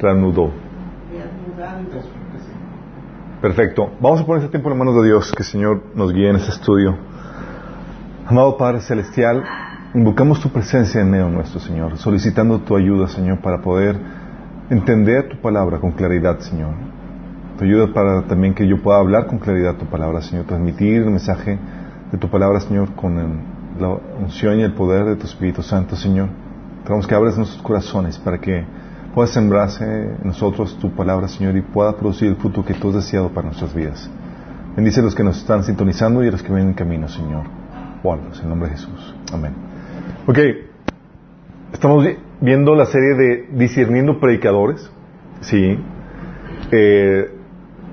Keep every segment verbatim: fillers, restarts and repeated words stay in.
Reanudó. Perfecto. Vamos a poner este tiempo en las manos de Dios, que el Señor nos guíe en este estudio. Amado Padre Celestial, invocamos tu presencia en medio nuestro, Señor, solicitando tu ayuda, Señor, para poder entender tu palabra con claridad, Señor. Tu ayuda para también que yo pueda hablar con claridad tu palabra, Señor, transmitir el mensaje de tu palabra, Señor, con el, la unción y el poder de tu Espíritu Santo, Señor. Queremos que abras nuestros corazones para que pueda sembrarse en nosotros tu palabra, Señor, y pueda producir el fruto que tú has deseado para nuestras vidas. Bendice a los que nos están sintonizando y a los que vienen en camino, Señor. Guárdalos en nombre de Jesús. Amén. Ok, estamos viendo la serie de Discerniendo Predicadores, ¿sí? Eh,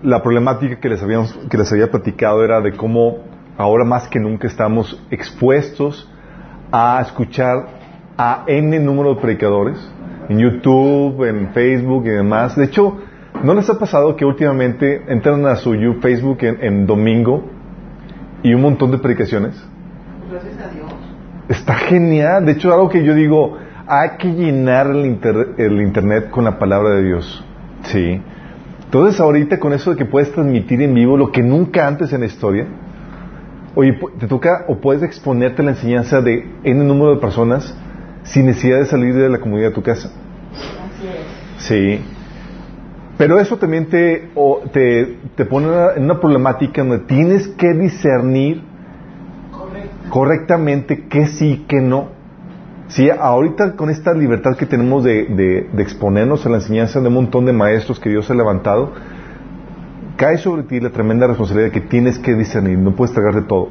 la problemática que les, habíamos, que les había platicado era de cómo ahora más que nunca estamos expuestos a escuchar a N número de predicadores en YouTube, en Facebook y demás. De hecho, ¿no les ha pasado que últimamente entran a su Facebook en, en domingo y un montón de predicaciones? Gracias a Dios. Está genial. De hecho, algo que yo digo, hay que llenar el, inter, el internet con la palabra de Dios. Sí. Entonces, ahorita con eso de que puedes transmitir en vivo lo que nunca antes en la historia, oye, te toca o puedes exponerte a la enseñanza de N número de personas sin necesidad de salir de la comodidad de tu casa. Así es. Sí. Pero eso también te, o, te, te pone en una problemática donde tienes que discernir Correcto. correctamente qué sí y qué no. Sí, ahorita con esta libertad que tenemos de, de, de exponernos a la enseñanza de un montón de maestros que Dios ha levantado, cae sobre ti la tremenda responsabilidad que tienes que discernir. No puedes tragar de todo.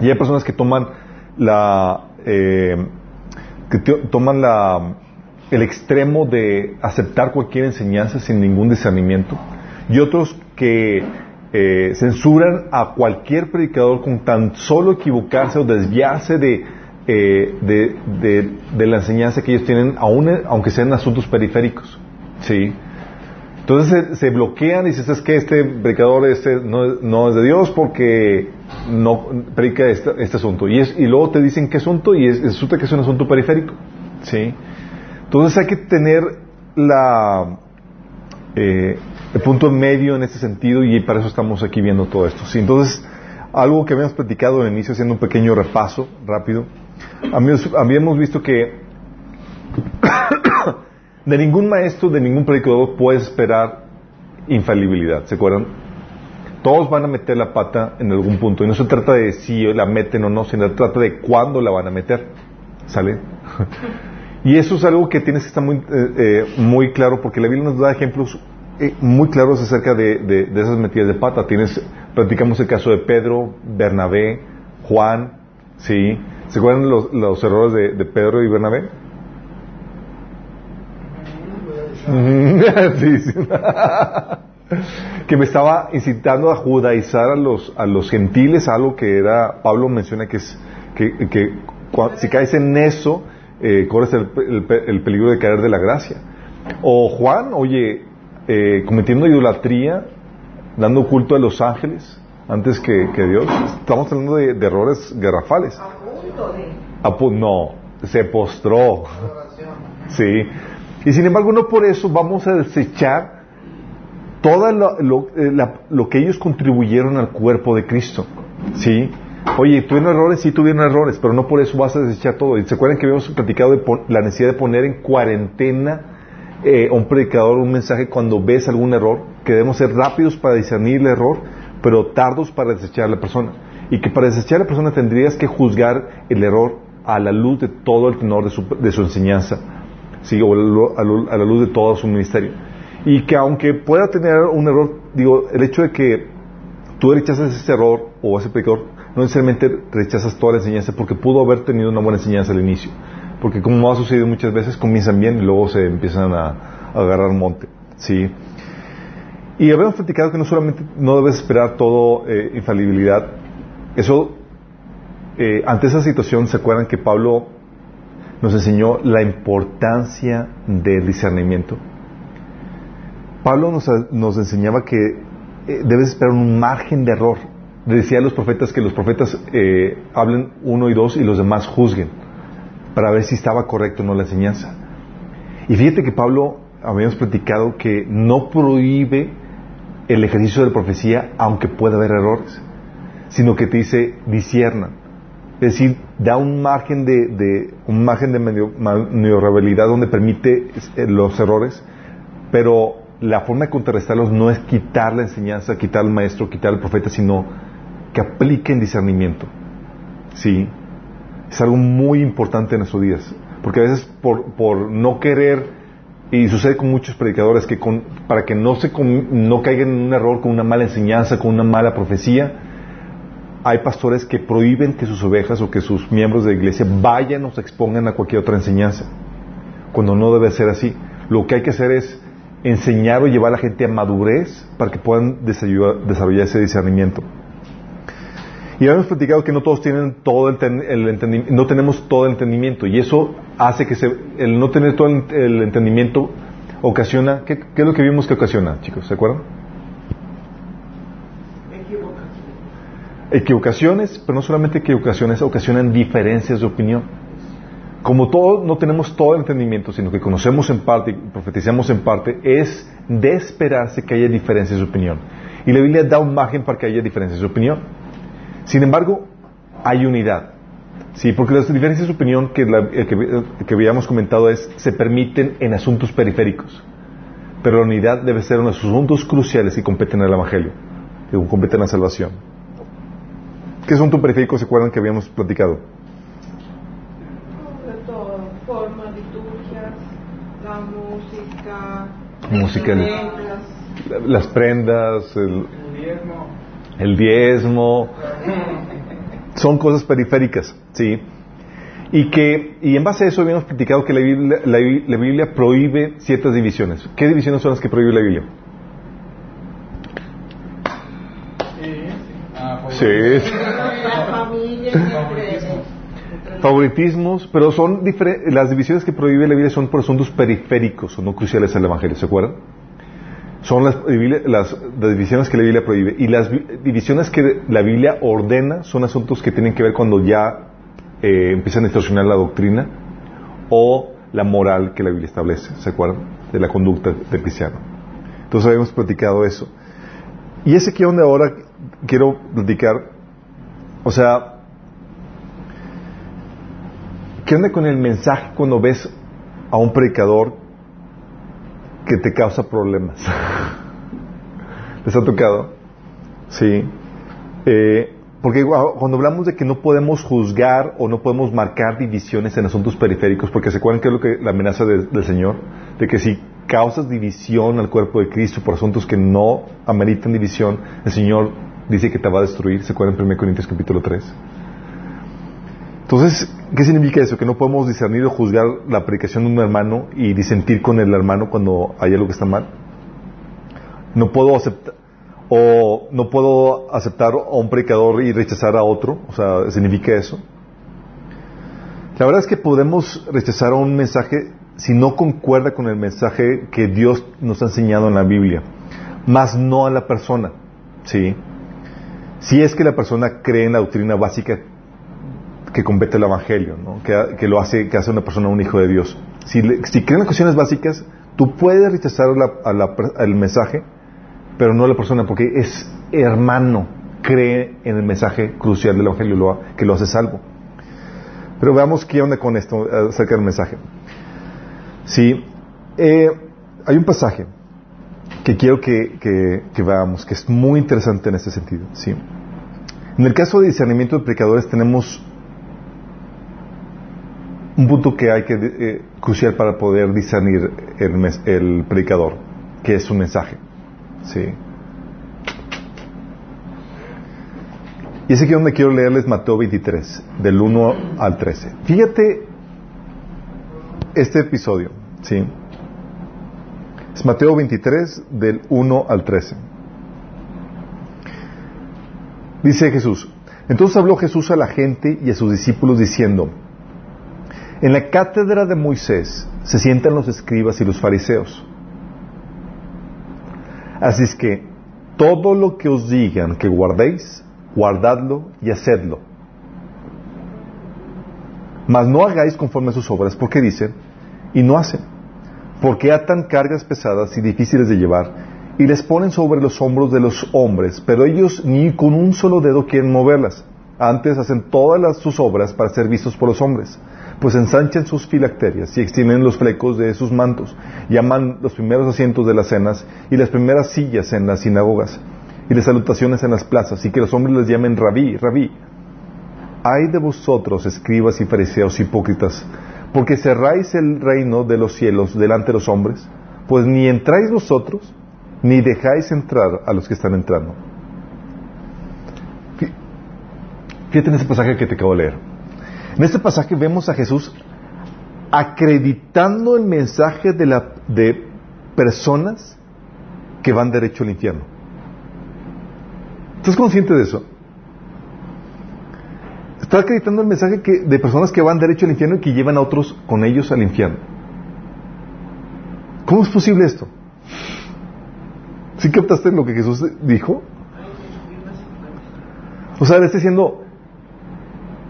Y hay personas que toman la... Eh, que te, toman la, el extremo de aceptar cualquier enseñanza sin ningún discernimiento, y otros que eh, censuran a cualquier predicador con tan solo equivocarse o desviarse de, eh, de, de, de la enseñanza que ellos tienen, aun, aunque sean asuntos periféricos. ¿Sí? Entonces se, se bloquean y dicen, es que este predicador este no, no es de Dios porque no predica este, este asunto. Y, es, y luego te dicen qué asunto y es, resulta que es un asunto periférico. ¿Sí? Entonces hay que tener la, eh, el punto medio en este sentido, y para eso estamos aquí viendo todo esto. ¿Sí? Entonces, algo que habíamos platicado al inicio, haciendo un pequeño repaso rápido, habíamos, habíamos visto que de ningún maestro, de ningún predicador puedes esperar infalibilidad, ¿se acuerdan? Todos van a meter la pata en algún punto, y no se trata de si la meten o no, sino se trata de cuándo la van a meter, ¿sale? Y eso es algo que tienes que estar muy, eh, eh, muy claro, porque la Biblia nos da ejemplos eh, muy claros acerca de, de, de esas metidas de pata. Tienes, platicamos el caso de Pedro, Bernabé, Juan, ¿sí? ¿Se acuerdan los, los errores de, de Pedro y Bernabé? Sí, sí. Que me estaba incitando a judaizar a los, a los gentiles, algo que era, Pablo menciona que es que, que cuando, si caes en eso eh, corres el, el, el peligro de caer de la gracia. O Juan, oye, eh, cometiendo idolatría, dando culto a los ángeles antes que, que Dios. Estamos hablando de, de errores garrafales. A punto de... a pu- no, se postró. Sí. Y sin embargo, no por eso vamos a desechar todo lo, lo, eh, la, lo que ellos contribuyeron al cuerpo de Cristo. ¿Sí? Oye, ¿tuvieron errores? Sí, tuvieron errores, pero no por eso vas a desechar todo. ¿Y se acuerdan que habíamos platicado de por, la necesidad de poner en cuarentena eh, un predicador, un mensaje cuando ves algún error? Que debemos ser rápidos para discernir el error, pero tardos para desechar a la persona. Y que para desechar a la persona tendrías que juzgar el error a la luz de todo el tenor de su, de su enseñanza. Sí, o a la luz de todo su ministerio. Y que aunque pueda tener un error, digo, el hecho de que tú rechazas ese error o ese pecador, no necesariamente rechazas toda la enseñanza, porque pudo haber tenido una buena enseñanza al inicio. Porque como ha sucedido muchas veces, comienzan bien y luego se empiezan a, a agarrar monte. ¿Sí? Y habíamos platicado que no solamente no debes esperar todo eh, infalibilidad. Eso, eh, ante esa situación, ¿se acuerdan que Pablo nos enseñó la importancia del discernimiento? Pablo nos, nos enseñaba que eh, debes esperar un margen de error. Le decía a los profetas que los profetas eh, hablen uno y dos y los demás juzguen, para ver si estaba correcto o no la enseñanza. Y fíjate que Pablo habíamos platicado que no prohíbe el ejercicio de la profecía, aunque pueda haber errores, sino que te dice discierna, es decir, da un margen de, de un margen de maniobrabilidad donde permite eh, los errores, pero la forma de contrarrestarlos no es quitar la enseñanza, quitar al maestro, quitar al profeta, sino que apliquen discernimiento. Sí, es algo muy importante en estos días, porque a veces por, por no querer, y sucede con muchos predicadores que con, para que no se no caigan en un error con una mala enseñanza, con una mala profecía, hay pastores que prohíben que sus ovejas o que sus miembros de la iglesia vayan o se expongan a cualquier otra enseñanza, cuando no debe ser así. Lo que hay que hacer es enseñar o llevar a la gente a madurez para que puedan desarrollar ese discernimiento. Y habíamos platicado que no todos tienen todo el, ten, el entendimiento, no tenemos todo el entendimiento, y eso hace que se, el no tener todo el, el entendimiento ocasiona, ¿qué, ¿qué es lo que vimos que ocasiona, chicos? ¿Se acuerdan? Equivocaciones. Equivocaciones, pero no solamente equivocaciones, ocasionan diferencias de opinión. Como todos no tenemos todo el entendimiento, sino que conocemos en parte y profetizamos en parte, es de esperarse que haya diferencias de opinión. Y la Biblia da un margen para que haya diferencias de opinión. Sin embargo, hay unidad. Sí, porque las diferencias de opinión que, la, que, que habíamos comentado es, se permiten en asuntos periféricos. Pero la unidad debe ser en los asuntos cruciales que competen al Evangelio, que competen a la salvación. ¿Qué asunto periférico se acuerdan que habíamos platicado? Forma, liturgias, la música, las prendas, las prendas el, el diezmo. El diezmo son cosas periféricas, sí. Y que y en base a eso habíamos platicado que la Biblia, la, la Biblia prohíbe ciertas divisiones. ¿Qué divisiones son las que prohíbe la Biblia? Sí. sí. Favoritismos, pero son diferentes. Las divisiones que prohíbe la Biblia son por asuntos periféricos o no cruciales al Evangelio, ¿se acuerdan? Son las, las, las divisiones que la Biblia prohíbe. Y las divisiones que la Biblia ordena son asuntos que tienen que ver cuando ya eh, empiezan a distorsionar la doctrina o la moral que la Biblia establece, ¿se acuerdan? De la conducta del cristiano. Entonces habíamos platicado eso. Y es aquí donde ahora quiero platicar, o sea, ¿qué onda con el mensaje cuando ves a un predicador que te causa problemas? ¿Les ha tocado? Sí. Eh, porque cuando hablamos de que no podemos juzgar o no podemos marcar divisiones en asuntos periféricos, porque ¿se acuerdan qué es lo que la amenaza de, del Señor? De que si causas división al cuerpo de Cristo por asuntos que no ameritan división, el Señor dice que te va a destruir. ¿Se acuerdan en primera de Corintios capítulo tres? Entonces, ¿qué significa eso? Que no podemos discernir o juzgar la predicación de un hermano y disentir con el hermano cuando hay algo que está mal. No puedo aceptar o no puedo aceptar a un predicador y rechazar a otro. O sea, ¿significa eso? La verdad es que podemos rechazar un mensaje si no concuerda con el mensaje que Dios nos ha enseñado en la Biblia, mas no a la persona, ¿sí? Si es que la persona cree en la doctrina básica que compete el Evangelio, ¿no? que, que lo hace que hace una persona un hijo de Dios. Si, si creen las cuestiones básicas, tú puedes rechazar la, a la, el mensaje, pero no a la persona, porque es hermano, cree en el mensaje crucial del Evangelio lo, que lo hace salvo. Pero veamos qué onda con esto acerca del mensaje. Sí, eh, hay un pasaje que quiero que, que, que veamos, que es muy interesante en este sentido, ¿sí? En el caso de discernimiento de predicadores tenemos un punto que hay que eh, crucial para poder discernir el, mes, el predicador, que es su mensaje, sí. Y es aquí donde quiero leerles Mateo veintitrés del uno al trece. Fíjate este episodio, sí. Es Mateo veintitrés del uno al trece. Dice Jesús: entonces habló Jesús a la gente y a sus discípulos diciendo: en la cátedra de Moisés se sientan los escribas y los fariseos. Así es que todo lo que os digan que guardéis, guardadlo y hacedlo. Mas no hagáis conforme a sus obras, porque dicen y no hacen. porque atan cargas pesadas y difíciles de llevar y les ponen sobre los hombros de los hombres, pero ellos ni con un solo dedo quieren moverlas. Antes hacen todas las, sus obras para ser vistos por los hombres, pues ensanchan sus filacterias y extienden los flecos de sus mantos, y aman los primeros asientos de las cenas y las primeras sillas en las sinagogas y las salutaciones en las plazas, y que los hombres les llamen rabí, rabí. Ay de vosotros, escribas y fariseos hipócritas, porque cerráis el reino de los cielos delante de los hombres, pues ni entráis vosotros, ni dejáis entrar a los que están entrando. Fíjate en este pasaje que te acabo de leer. En este pasaje vemos a Jesús acreditando el mensaje de, la, de personas que van derecho al infierno. ¿Estás consciente de eso? Está acreditando el mensaje que, de personas que van derecho al infierno y que llevan a otros con ellos al infierno. ¿Cómo es posible esto? ¿Sí captaste lo que Jesús dijo? O sea, le está diciendo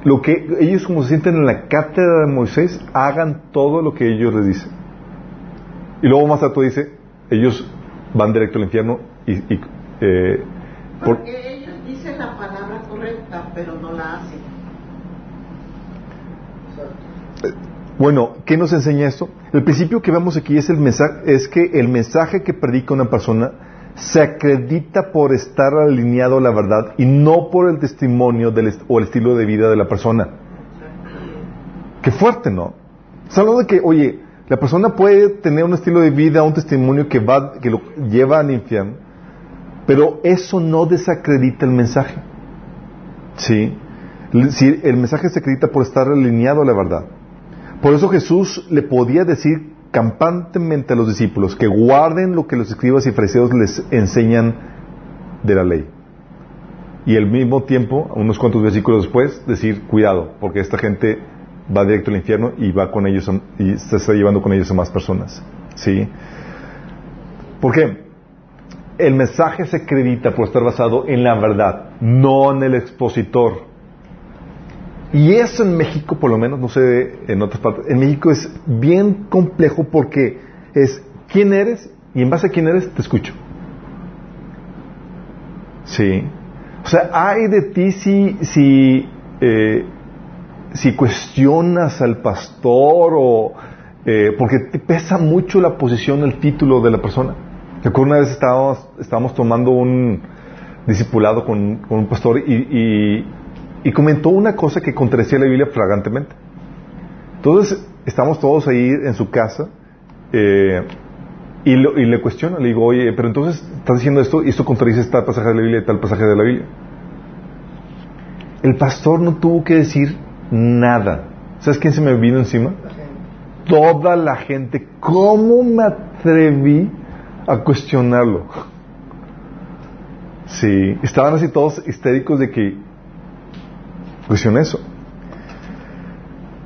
lo que ellos, como se sienten en la cátedra de Moisés, hagan todo lo que ellos les dicen. Y luego más a todo dice, ellos van directo al infierno y... y eh, por... Porque ellos dicen la palabra correcta, pero no la hacen. O sea... Bueno, ¿qué nos enseña esto? El principio que vemos aquí es el mensaje, es que el mensaje que predica una persona se acredita por estar alineado a la verdad y no por el testimonio del est- o el estilo de vida de la persona. Qué fuerte, ¿no? Está hablando de que, oye, la persona puede tener un estilo de vida, un testimonio que va, que lo lleva al infierno, pero eso no desacredita el mensaje. Sí, sí, el mensaje se acredita por estar alineado a la verdad. Por eso Jesús le podía decir campantemente a los discípulos que guarden lo que los escribas y fariseos les enseñan de la ley, y al mismo tiempo, unos cuantos versículos después, decir cuidado, porque esta gente va directo al infierno y va con ellos a, y se está llevando con ellos a más personas. ¿Sí? Porque el mensaje se acredita por estar basado en la verdad, no en el expositor. Y eso en México, por lo menos, no sé en otras partes, en México es bien complejo, porque es quién eres y en base a quién eres te escucho. Sí. O sea, ay de ti si si eh, si cuestionas al pastor o eh, porque te pesa mucho la posición, el título de la persona. Recuerdo una vez estábamos estábamos tomando un discipulado con, con un pastor y, y Y comentó una cosa que contradecía la Biblia flagrantemente. Entonces, estamos todos ahí en su casa eh, y, lo, y le cuestiono. Le digo, oye, pero entonces estás diciendo esto y esto contradice tal pasaje de la Biblia y tal pasaje de la Biblia. El pastor no tuvo que decir nada. ¿Sabes quién se me vino encima? La Toda la gente. ¿Cómo me atreví a cuestionarlo? Sí, estaban así todos histéricos de que cuestión eso.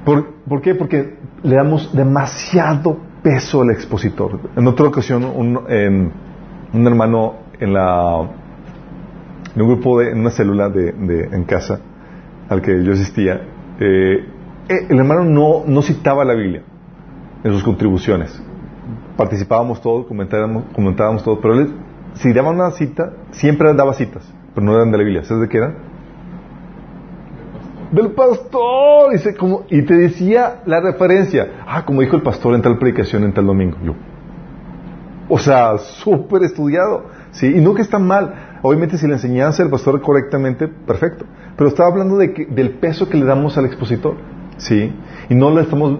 ¿Por, ¿Por qué? Porque le damos demasiado peso al expositor. En otra ocasión, un, en, un hermano en la en un grupo de en una célula de, de en casa al que yo asistía, eh, el hermano no no citaba la Biblia en sus contribuciones. Participábamos todos, comentábamos, comentábamos todos, pero él, si daba una cita, siempre daba citas, pero no eran de la Biblia. ¿Sabes de qué eran? Del pastor, dice, como, y te decía la referencia. Ah, como dijo el pastor en tal predicación en tal domingo. Yo, o sea, súper estudiado, ¿sí? Y no que está mal. Obviamente, si la enseñanza del pastor correctamente, perfecto. Pero estaba hablando de que, del peso que le damos al expositor, ¿sí? Y no le estamos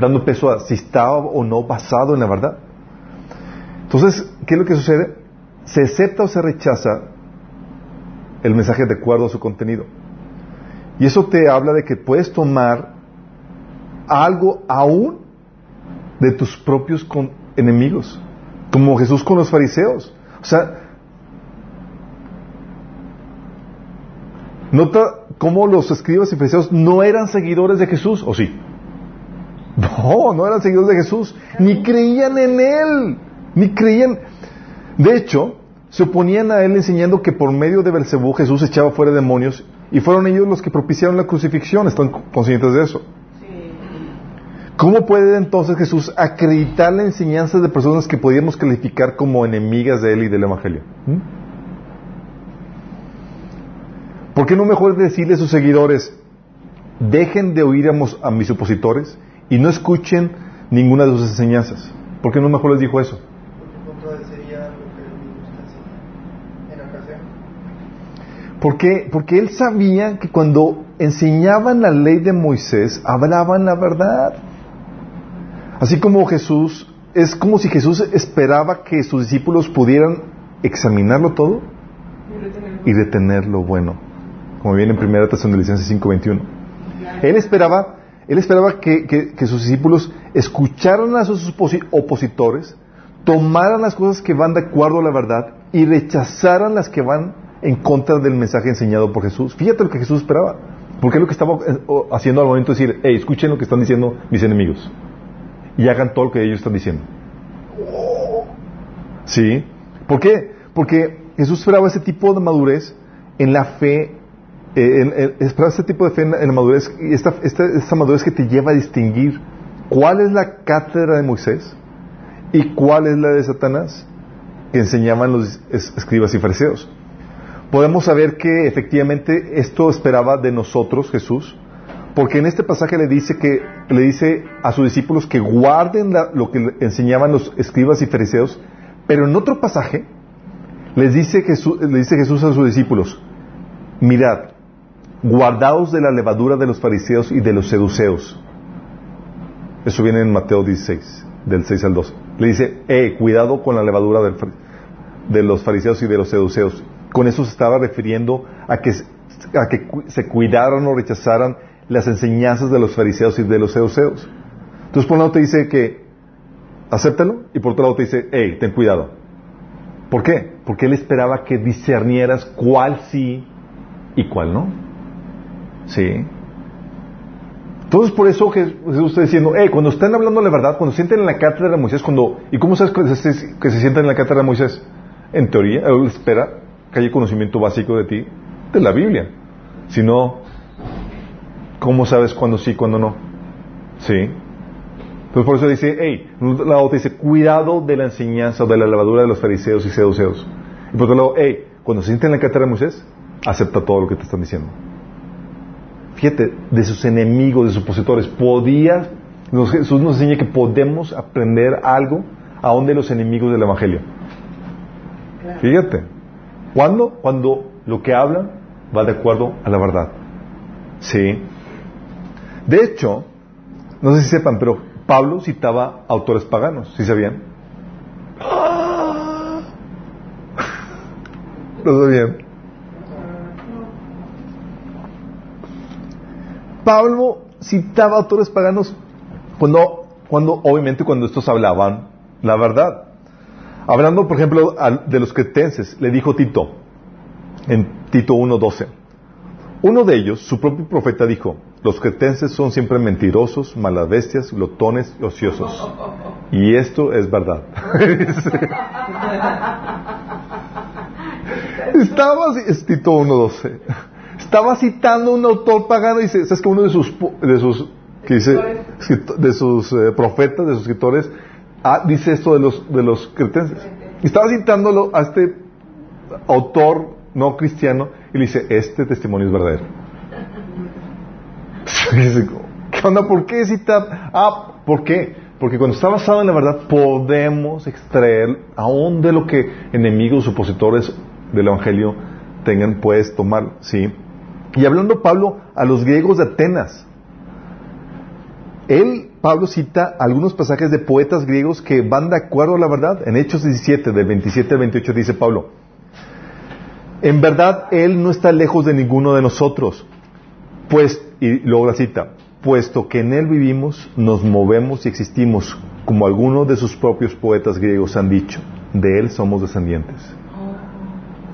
dando peso a si está o no basado en la verdad. Entonces, ¿qué es lo que sucede? Se acepta o se rechaza el mensaje de acuerdo a su contenido. Y eso te habla de que puedes tomar algo aún de tus propios con enemigos, como Jesús con los fariseos. O sea, nota cómo los escribas y fariseos no eran seguidores de Jesús, ¿o sí? No, no eran seguidores de Jesús, ni creían en Él, ni creían. De hecho, se oponían a Él enseñando que por medio de Belcebú Jesús echaba fuera demonios. Y fueron ellos los que propiciaron la crucifixión. ¿Están conscientes de eso? Sí. ¿Cómo puede entonces Jesús acreditar la enseñanza de personas que podíamos calificar como enemigas de Él y del Evangelio? ¿Mm? ¿Por qué no mejor decirle a sus seguidores, dejen de oír a mis opositores y no escuchen ninguna de sus enseñanzas? ¿Por qué no mejor les dijo eso? ¿Por qué? Porque él sabía que cuando enseñaban la ley de Moisés, hablaban la verdad. Así como Jesús, es como si Jesús esperaba que sus discípulos pudieran examinarlo todo y retener lo bueno, como viene en primera Tesalonicenses cinco veintiuno. Él esperaba, él esperaba que, que, que sus discípulos escucharan a sus opositores, tomaran las cosas que van de acuerdo a la verdad y rechazaran las que van en contra del mensaje enseñado por Jesús. Fíjate lo que Jesús esperaba, porque es lo que estaba haciendo al momento de decir, hey, escuchen lo que están diciendo mis enemigos y hagan todo lo que ellos están diciendo. ¿Sí? ¿Por qué? Porque Jesús esperaba ese tipo de madurez en la fe, eh, en, en, esperaba ese tipo de fe en, en la madurez, esta, esta, esta madurez que te lleva a distinguir cuál es la cátedra de Moisés y cuál es la de Satanás que enseñaban los es, escribas y fariseos. Podemos saber que efectivamente esto esperaba de nosotros Jesús, porque en este pasaje le dice que le dice a sus discípulos que guarden la, lo que enseñaban los escribas y fariseos, pero en otro pasaje les dice Jesús, le dice Jesús a sus discípulos, mirad, guardaos de la levadura de los fariseos y de los seduceos. Eso viene en Mateo dieciséis, del seis al doce. Le dice, eh, cuidado con la levadura del, de los fariseos y de los seduceos. Con eso se estaba refiriendo a que, a que se cuidaran o rechazaran las enseñanzas de los fariseos y de los seduceos. Entonces, por un lado te dice que acéptalo, y por otro lado te dice, hey, ten cuidado. ¿Por qué? Porque él esperaba que discernieras cuál sí y cuál no. ¿Sí? Entonces, por eso Jesús está diciendo, hey, cuando estén hablando la verdad, cuando sienten en la cátedra de Moisés, cuando... ¿Y cómo sabes que se, que se sienten en la cátedra de Moisés? En teoría, él espera que haya conocimiento básico de ti, de la Biblia. Si no, ¿cómo sabes cuándo sí, cuándo no? ¿Sí? Entonces por eso dice, hey, la otra dice, cuidado de la enseñanza, de la levadura de los fariseos y seduceos. Y por otro lado, hey, cuando se sienten en la cátedra de Moisés, acepta todo lo que te están diciendo. Fíjate, de sus enemigos, de sus opositores, podías, Jesús nos enseña que podemos aprender algo aún de los enemigos del Evangelio. Fíjate. ¿Cuándo? Cuando lo que hablan va de acuerdo a la verdad. Sí. De hecho, no sé si sepan, pero Pablo citaba autores paganos. ¿Sí sabían? ¿Lo sabían? Pablo citaba autores paganos cuando, cuando, obviamente, cuando estos hablaban la verdad. Hablando, por ejemplo, de los cretenses, le dijo Tito, en Tito uno doce, uno de ellos, su propio profeta, dijo, los cretenses son siempre mentirosos, malas bestias, glotones, ociosos. Y esto es verdad. Estaba, es Tito uno doce, estaba citando un autor pagano y dice, ¿sabes que uno de sus, de sus, que dice, de sus eh, profetas, de sus escritores, Ah, dice esto de los, de los cretenses? Estaba citándolo a este autor no cristiano y le dice, este testimonio es verdadero. ¿Qué onda? ¿Por qué citar? Ah, ¿por qué? Porque cuando está basado en la verdad podemos extraer aún de lo que enemigos, opositores del Evangelio tengan, puedes tomar, ¿sí? Y hablando Pablo a los griegos de Atenas, él, Pablo, cita algunos pasajes de poetas griegos que van de acuerdo a la verdad. En Hechos diecisiete, del veintisiete al veintiocho, dice Pablo, en verdad, él no está lejos de ninguno de nosotros, pues, y luego la cita, puesto que en él vivimos, nos movemos y existimos, como algunos de sus propios poetas griegos han dicho, de él somos descendientes.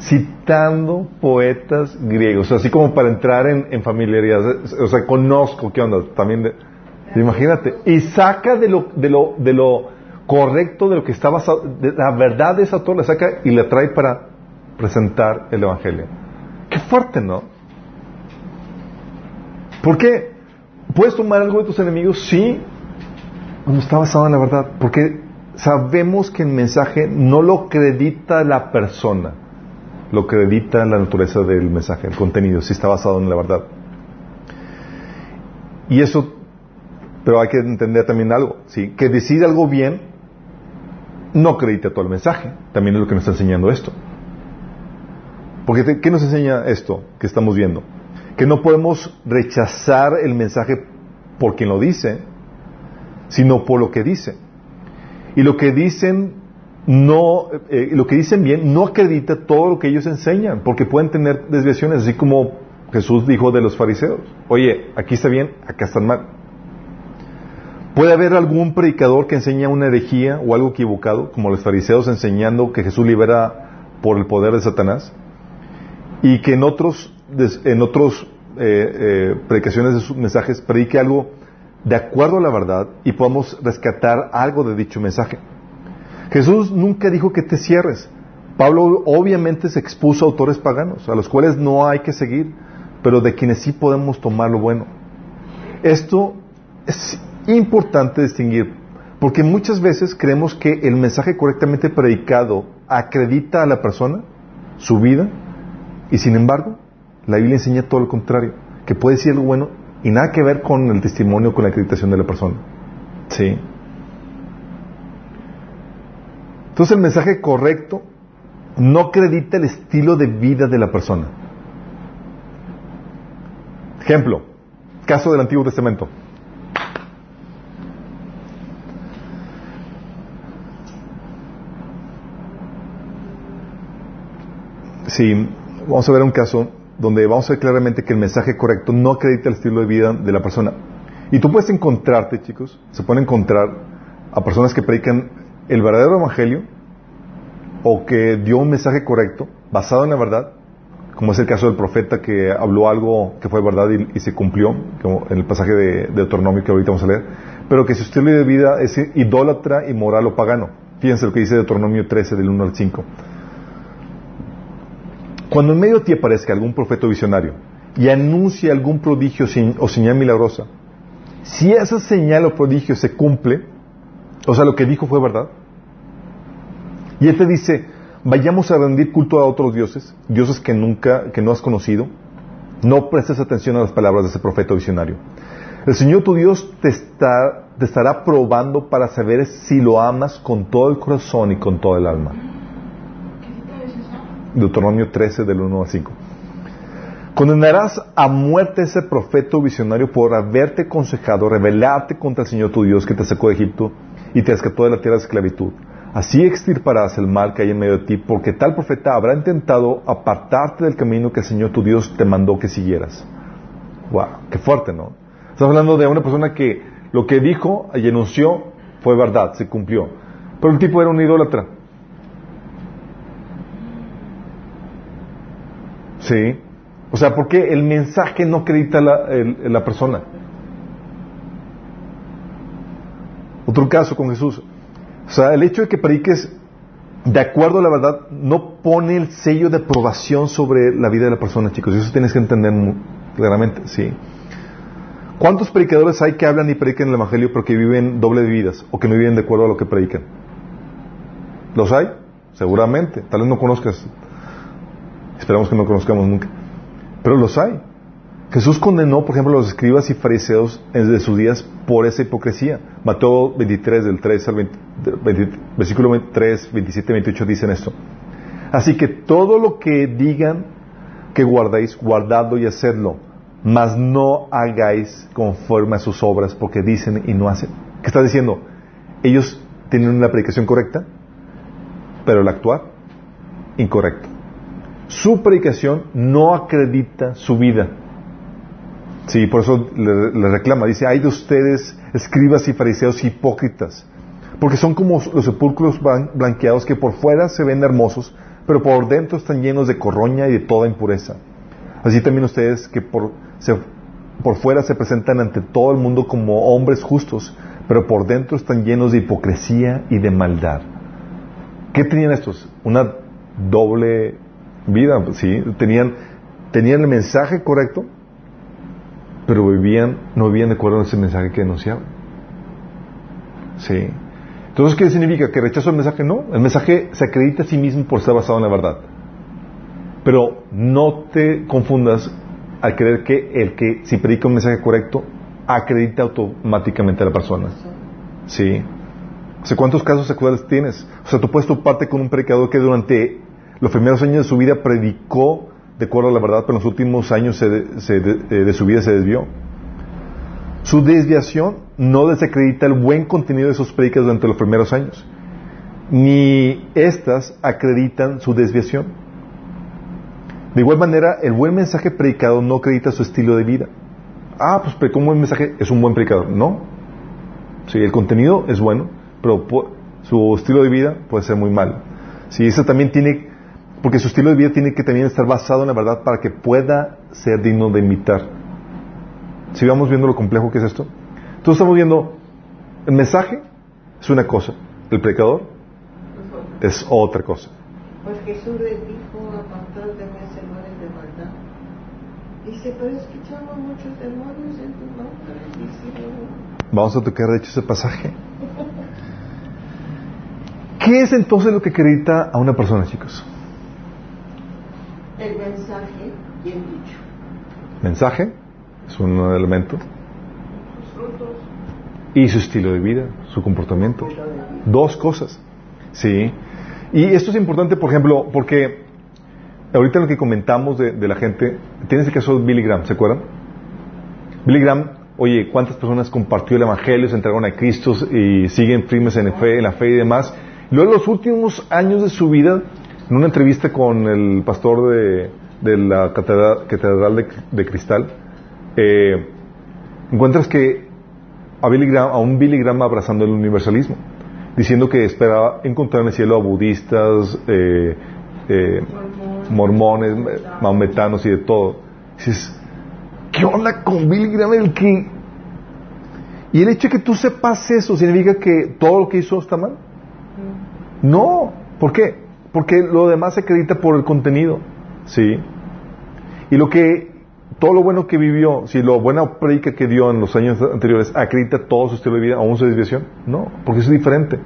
Citando poetas griegos, así como para entrar en, en familiaridad, o sea, conozco, ¿qué onda? También... De, imagínate, y saca de lo, de lo, de lo correcto, de lo que está basado, de la verdad de ese autor, la saca y la trae para presentar el Evangelio. Qué fuerte, ¿no? ¿Por qué? ¿Puedes tomar algo de tus enemigos? Sí, cuando está basado en la verdad, porque sabemos que el mensaje no lo acredita la persona, lo acredita la naturaleza del mensaje, el contenido, si está basado en la verdad. Y eso, pero hay que entender también algo, ¿sí? Que decir algo bien no acredita todo el mensaje, también es lo que nos está enseñando esto. Porque te, ¿qué nos enseña esto que estamos viendo? Que no podemos rechazar el mensaje por quien lo dice, sino por lo que dice. Y lo que dicen no, eh, lo que dicen bien no acredita todo lo que ellos enseñan, porque pueden tener desviaciones, así como Jesús dijo de los fariseos: oye, aquí está bien, acá está mal. Puede haber algún predicador que enseña una herejía o algo equivocado, como los fariseos enseñando que Jesús libera por el poder de Satanás, y que en otros en otros eh, eh, predicaciones de sus mensajes predique algo de acuerdo a la verdad y podamos rescatar algo de dicho mensaje. Jesús nunca dijo que te cierres. Pablo obviamente se expuso a autores paganos, a los cuales no hay que seguir, pero de quienes sí podemos tomar lo bueno. Esto es importante distinguir, porque muchas veces creemos que el mensaje correctamente predicado acredita a la persona, su vida, y sin embargo la Biblia enseña todo lo contrario, que puede decir algo bueno y nada que ver con el testimonio, con la acreditación de la persona. ¿Sí? Entonces el mensaje correcto no acredita el estilo de vida de la persona. Ejemplo, caso del Antiguo Testamento. Sí, vamos a ver un caso donde vamos a ver claramente que el mensaje correcto no acredita el estilo de vida de la persona. Y tú puedes encontrarte, chicos, se pueden encontrar a personas que predican el verdadero evangelio o que dio un mensaje correcto basado en la verdad, como es el caso del profeta que habló algo que fue verdad y, y se cumplió, como en el pasaje de, de Deuteronomio que ahorita vamos a leer, pero que su estilo de vida es idólatra, inmoral o pagano. Fíjense lo que dice Deuteronomio trece, del uno al cinco. Cuando en medio de ti aparezca algún profeta visionario y anuncie algún prodigio sin, o señal milagrosa, si esa señal o prodigio se cumple, o sea, lo que dijo fue verdad, y él te dice: vayamos a rendir culto a otros dioses, dioses que nunca, que no has conocido, no prestes atención a las palabras de ese profeta visionario. El Señor tu Dios te, está, te estará probando para saber si lo amas con todo el corazón y con todo el alma. Deuteronomio trece, del uno al cinco. Condenarás a muerte a ese profeta visionario por haberte aconsejado rebelarte contra el Señor tu Dios, que te sacó de Egipto y te rescató de la tierra de esclavitud. Así extirparás el mal que hay en medio de ti, porque tal profeta habrá intentado apartarte del camino que el Señor tu Dios te mandó que siguieras. Wow, qué fuerte, ¿no? Estamos hablando de una persona que lo que dijo y anunció fue verdad, se cumplió, pero el tipo era un idólatra. Sí, o sea, porque el mensaje no acredita la, el, la persona. Otro caso con Jesús. O sea, el hecho de que prediques de acuerdo a la verdad no pone el sello de aprobación sobre la vida de la persona, chicos. Eso tienes que entender muy claramente, sí. ¿Cuántos predicadores hay que hablan y predican el evangelio pero que viven doble de vidas o que no viven de acuerdo a lo que predican? ¿Los hay? Seguramente. Tal vez no conozcas. Esperamos que no conozcamos nunca. Pero los hay. Jesús condenó, por ejemplo, a los escribas y fariseos de sus días por esa hipocresía. Mateo veintitrés, del tres al veinte, veinte, versículo veintitrés, veintisiete, veintiocho, dicen esto: así que todo lo que digan que guardéis, guardadlo y hacedlo, mas no hagáis conforme a sus obras, porque dicen y no hacen. ¿Qué está diciendo? Ellos tienen la predicación correcta, pero el actuar incorrecto. Su predicación no acredita su vida. Sí, por eso le, le reclama. Dice: ay de ustedes, escribas y fariseos hipócritas, porque son como los sepulcros blanqueados, que por fuera se ven hermosos, pero por dentro están llenos de corroña y de toda impureza. Así también ustedes, que por, se, por fuera se presentan ante todo el mundo como hombres justos, pero por dentro están llenos de hipocresía y de maldad. ¿Qué tenían estos? Una doble vida, sí, tenían, tenían el mensaje correcto, pero vivían, no vivían de acuerdo a ese mensaje que denunciaban. Sí. Entonces, ¿qué significa? ¿Que rechazo el mensaje? No. El mensaje se acredita a sí mismo por estar basado en la verdad. Pero no te confundas al creer que el que, si predica un mensaje correcto, acredita automáticamente a la persona. Sí. O sea, ¿cuántos casos actuales tienes? O sea, tú puedes toparte con un predicador que durante los primeros años de su vida predicó de acuerdo a la verdad, pero en los últimos años se de, se de, de, de su vida se desvió. Su desviación no desacredita el buen contenido de sus predicas durante los primeros años, ni éstas acreditan su desviación. De igual manera, el buen mensaje predicado no acredita su estilo de vida. Ah, pues predicó un buen mensaje, es un buen predicador. No. Sí, el contenido es bueno, pero su estilo de vida puede ser muy malo. Sí, eso también tiene, porque su estilo de vida tiene que también estar basado en la verdad para que pueda ser digno de imitar. Si vamos viendo lo complejo que es esto. Entonces estamos viendo, el mensaje es una cosa, el predicador es otra cosa. Pues Jesús les dijo: apártate, hacedores de maldad. Dice, pero escuchamos muchos demonios en tu mano. Vamos a tocar de hecho ese pasaje. ¿Qué es entonces lo que acredita a una persona, chicos? El mensaje y el dicho. Mensaje es un elemento. Sus frutos. Y su estilo de vida, su comportamiento. Vida. Dos cosas. Sí. Y esto es importante, por ejemplo, porque ahorita lo que comentamos de, de la gente, tienes el caso de Billy Graham, ¿se acuerdan? Billy Graham, oye, ¿cuántas personas compartió el evangelio, se entregaron a Cristo y siguen firmes en, fe, en la fe y demás? Y luego, en los últimos años de su vida, en una entrevista con el pastor de, de la Catedral, catedral de, de Cristal, eh, encuentras que a, Billy Graham, a un Billy Graham abrazando el universalismo, diciendo que esperaba encontrar en el cielo a budistas, eh, eh, mormones, mormones, maometanos y de todo. Y dices, ¿qué onda con Billy Graham? El que... Y el hecho de que tú sepas eso, ¿significa que todo lo que hizo está mal? No. ¿Por qué? Porque lo demás se acredita por el contenido, sí. Y lo que todo lo bueno que vivió, si lo buena predica que dio en los años anteriores acredita todo su estilo de vida, aún su desviación, no, porque eso es diferente.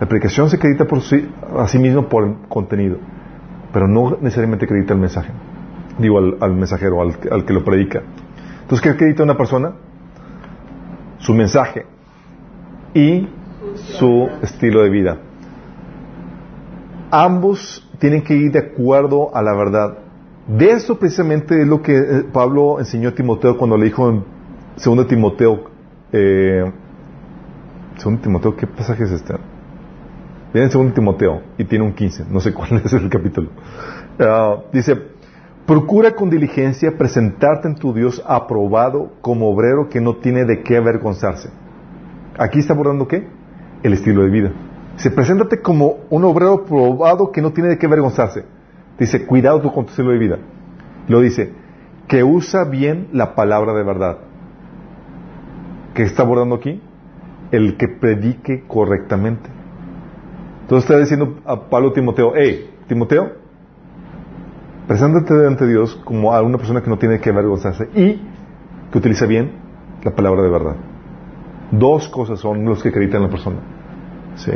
La predicación se acredita por sí, a sí mismo por el contenido, pero no necesariamente acredita el mensaje. Digo al, al mensajero, al, al que lo predica. Entonces, ¿qué acredita una persona? Su mensaje y su estilo de vida. Ambos tienen que ir de acuerdo a la verdad. De eso precisamente es lo que Pablo enseñó a Timoteo cuando le dijo en segundo Timoteo, eh, segundo Timoteo, ¿qué pasaje es este? Viene en segundo Timoteo y tiene un quince, no sé cuál es el capítulo. Uh, dice, procura con diligencia presentarte en tu Dios aprobado como obrero que no tiene de qué avergonzarse. Aquí está abordando ¿qué? El estilo de vida. Dice, preséntate como un obrero probado que no tiene de qué avergonzarse. Dice, cuidado tú con tu estilo de vida. Lo dice, que usa bien la palabra de verdad. ¿Qué está abordando aquí? El que predique correctamente. Entonces está diciendo a Pablo Timoteo, hey, Timoteo, preséntate delante de Dios como a una persona que no tiene de qué avergonzarse y que utiliza bien la palabra de verdad. Dos cosas son los que acreditan a la persona. Sí.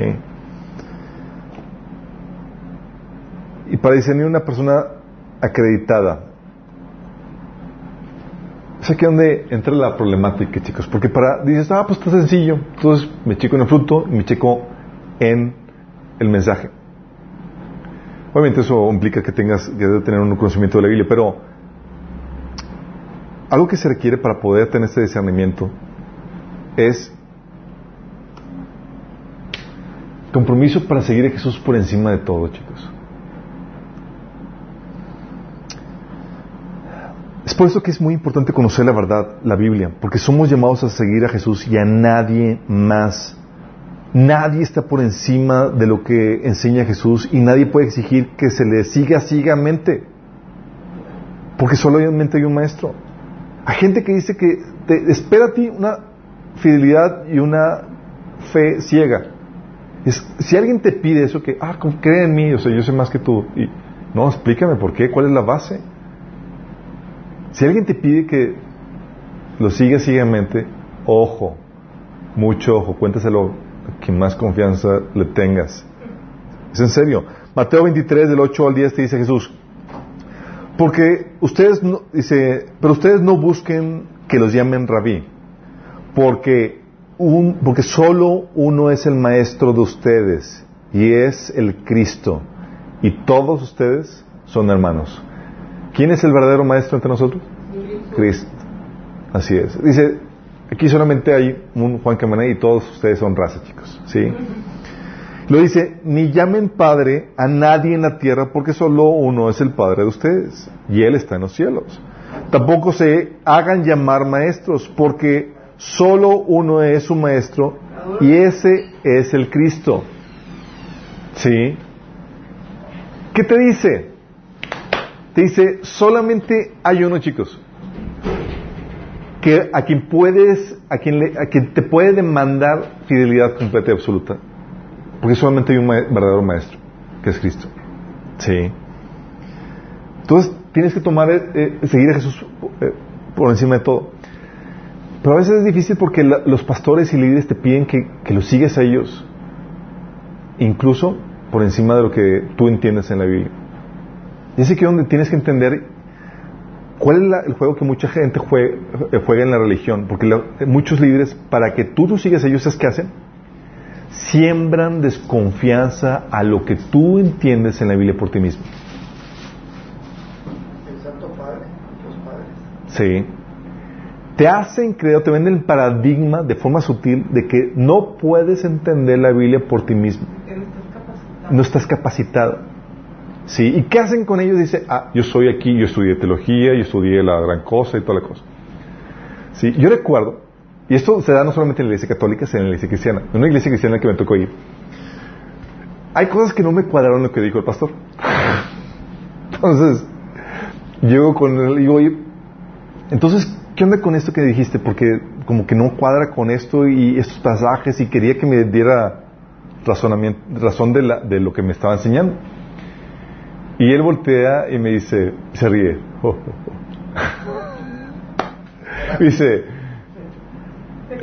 Y para discernir una persona acreditada, es aquí donde entra la problemática, chicos. Porque para dices, ah, pues está sencillo. Entonces me checo en el fruto y me checo en el mensaje. Obviamente eso implica que tengas que tener un conocimiento de la Biblia, pero algo que se requiere para poder tener este discernimiento es compromiso para seguir a Jesús por encima de todo, chicos. Es por eso que es muy importante conocer la verdad, la Biblia, porque somos llamados a seguir a Jesús y a nadie más. Nadie está por encima de lo que enseña Jesús y nadie puede exigir que se le siga ciegamente, porque solamente hay un maestro. Hay gente que dice que te espera a ti una fidelidad y una fe ciega. Es, si alguien te pide eso, que, ah, cree en mí, o sea, yo sé más que tú, y, no, explícame por qué, cuál es la base. Si alguien te pide que lo sigas ciegamente, ojo, mucho ojo, cuéntaselo que más confianza le tengas. Es en serio. Mateo veintitrés, del ocho al diez, te dice Jesús: porque ustedes no, dice, pero ustedes no busquen que los llamen rabí, porque un, porque solo uno es el maestro de ustedes, y es el Cristo, y todos ustedes son hermanos. ¿Quién es el verdadero maestro entre nosotros? Cristo. Cristo. Así es. Dice, aquí solamente hay un Juan Camané y todos ustedes son raza, chicos, ¿sí? Lo dice, ni llamen padre a nadie en la tierra, porque solo uno es el padre de ustedes, y él está en los cielos. Tampoco se hagan llamar maestros, porque solo uno es su maestro, y ese es el Cristo. ¿Sí? ¿Qué te dice? Te dice, solamente hay uno, chicos, que a quien puedes, a quien, le, a quien te puede demandar fidelidad completa y absoluta. Porque solamente hay un ma- verdadero maestro, que es Cristo. Sí. Entonces, tienes que tomar, eh, seguir a Jesús eh, por encima de todo. Pero a veces es difícil porque la, los pastores y líderes te piden que, que los sigas a ellos, incluso por encima de lo que tú entiendes en la Biblia. Y es aquí donde tienes que entender cuál es la, el juego que mucha gente juega, juega en la religión. Porque la, muchos líderes, para que tú los sigas a ellos, ¿sabes qué hacen? Siembran desconfianza a lo que tú entiendes en la Biblia por ti mismo. El Santo Padre, los padres. Sí. Te hacen creer, te venden el paradigma de forma sutil de que no puedes entender la Biblia por ti mismo. Pero estás capacitado. No estás capacitado. Sí. ¿Y qué hacen con ellos? Dice, ah, yo soy aquí, yo estudié teología, yo estudié la gran cosa y toda la cosa. Sí. Yo recuerdo. Y esto se da no solamente en la iglesia católica, sino en la iglesia cristiana. En una iglesia cristiana que me tocó ir, hay cosas que no me cuadraron lo que dijo el pastor. Entonces, llego con él y digo, oye, entonces, ¿qué onda con esto que dijiste? Porque como que no cuadra con esto y estos pasajes, y quería que me diera razonamiento, razón de, la, de lo que me estaba enseñando. Y él voltea y me dice, se ríe. Dice...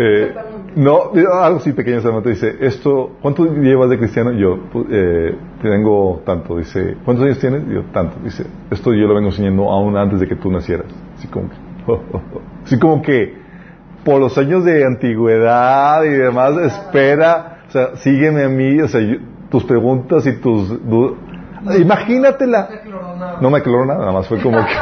Eh, no, algo así pequeño. Dice, esto, ¿cuánto llevas de cristiano? Yo, eh, tengo tanto. Dice, ¿cuántos años tienes? Yo, tanto. Dice, esto yo lo vengo enseñando aún antes de que tú nacieras. Así como que, oh, oh, oh. Así como que por los años de antigüedad y demás, espera, o sea, sígueme a mí, o sea, yo, tus preguntas y tus dudas, imagínatela. No me aclaró nada, nada más fue como que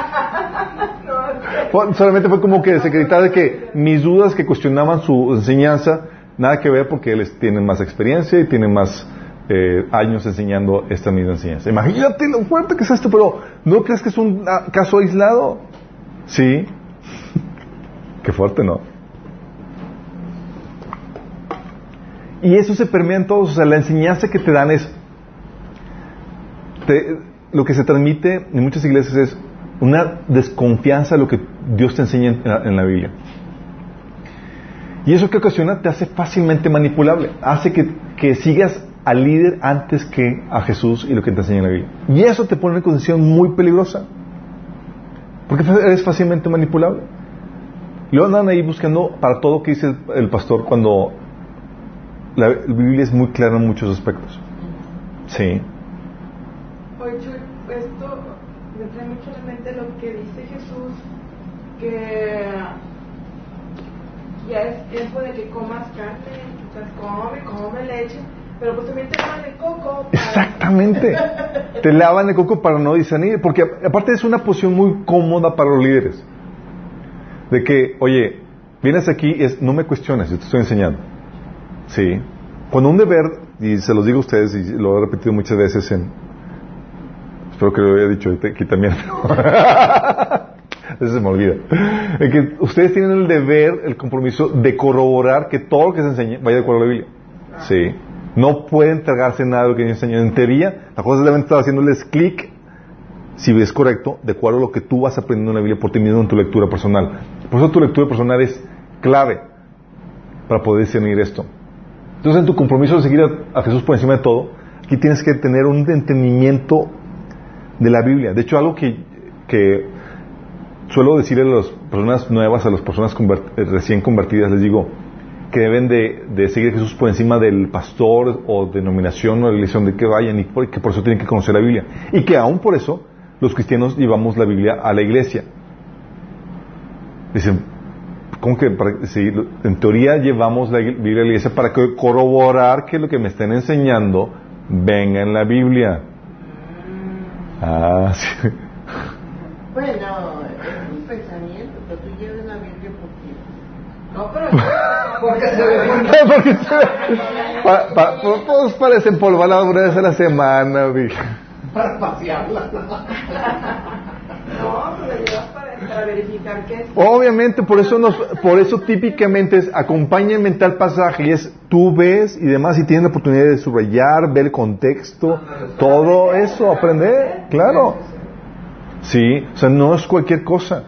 solamente fue como que secretaria de que mis dudas que cuestionaban su enseñanza, nada que ver porque él tiene más experiencia y tiene más eh, años enseñando esta misma enseñanza. Imagínate lo fuerte que es esto, pero ¿no crees que es un caso aislado? Sí. Qué fuerte, ¿no? Y eso se permea en todos. O sea, la enseñanza que te dan es te, lo que se transmite en muchas iglesias es una desconfianza a lo que Dios te enseña en la, en la Biblia. Y eso que ocasiona te hace fácilmente manipulable. Hace que, que sigas al líder antes que a Jesús y lo que te enseña en la Biblia. Y eso te pone en una condición muy peligrosa, porque eres fácilmente manipulable. Luego andan ahí buscando para todo que dice el, el pastor, cuando la, la Biblia es muy clara en muchos aspectos. Sí. Que dice Jesús que ya es tiempo de que comas carne, quizás come, come leche, pero pues también te lavan el coco para... Exactamente. Te lavan el coco para no discernir, porque aparte es una posición muy cómoda para los líderes, de que, oye, vienes aquí, es, no me cuestiones, yo te estoy enseñando. Sí. Cuando un deber, y se los digo a ustedes y lo he repetido muchas veces en... Espero que lo había dicho aquí también. Eso se me olvida. Que ustedes tienen el deber, el compromiso de corroborar que todo lo que se enseñe vaya de acuerdo a la Biblia. Sí. No pueden tragarse nada de lo que yo enseño. En teoría, las cosas deben estar haciéndoles clic, si es correcto, de acuerdo a lo que tú vas aprendiendo en la Biblia por ti mismo en tu lectura personal. Por eso tu lectura personal es clave para poder discernir esto. Entonces, en tu compromiso de seguir a, a Jesús por encima de todo, aquí tienes que tener un entendimiento de la Biblia. De hecho, algo que, que suelo decirle a las personas nuevas, a las personas convert- recién convertidas, les digo, que deben de, de seguir a Jesús por encima del pastor o denominación o religión de que vayan, y por, que por eso tienen que conocer la Biblia, y que aún por eso los cristianos llevamos la Biblia a la iglesia. Dicen, ¿cómo que para, si, en teoría llevamos la Biblia a la iglesia para que corroborar que lo que me estén enseñando venga en la Biblia? Ah, sí. Bueno, es un pensamiento, pero tú llevas la Biblia porque... No, pero... porque se ve... porque se ve... Para, para, pues para desempolvarla alguna vez a la semana, Biblia. Para pasearla. No, pero llevas para, para verificar que es... Obviamente, por eso, nos, por eso típicamente es acompáñenme en tal pasaje, y es tú ves y demás, y tienes la oportunidad de subrayar, ver el contexto, todo eso, aprender, claro. Sí, o sea, no es cualquier cosa.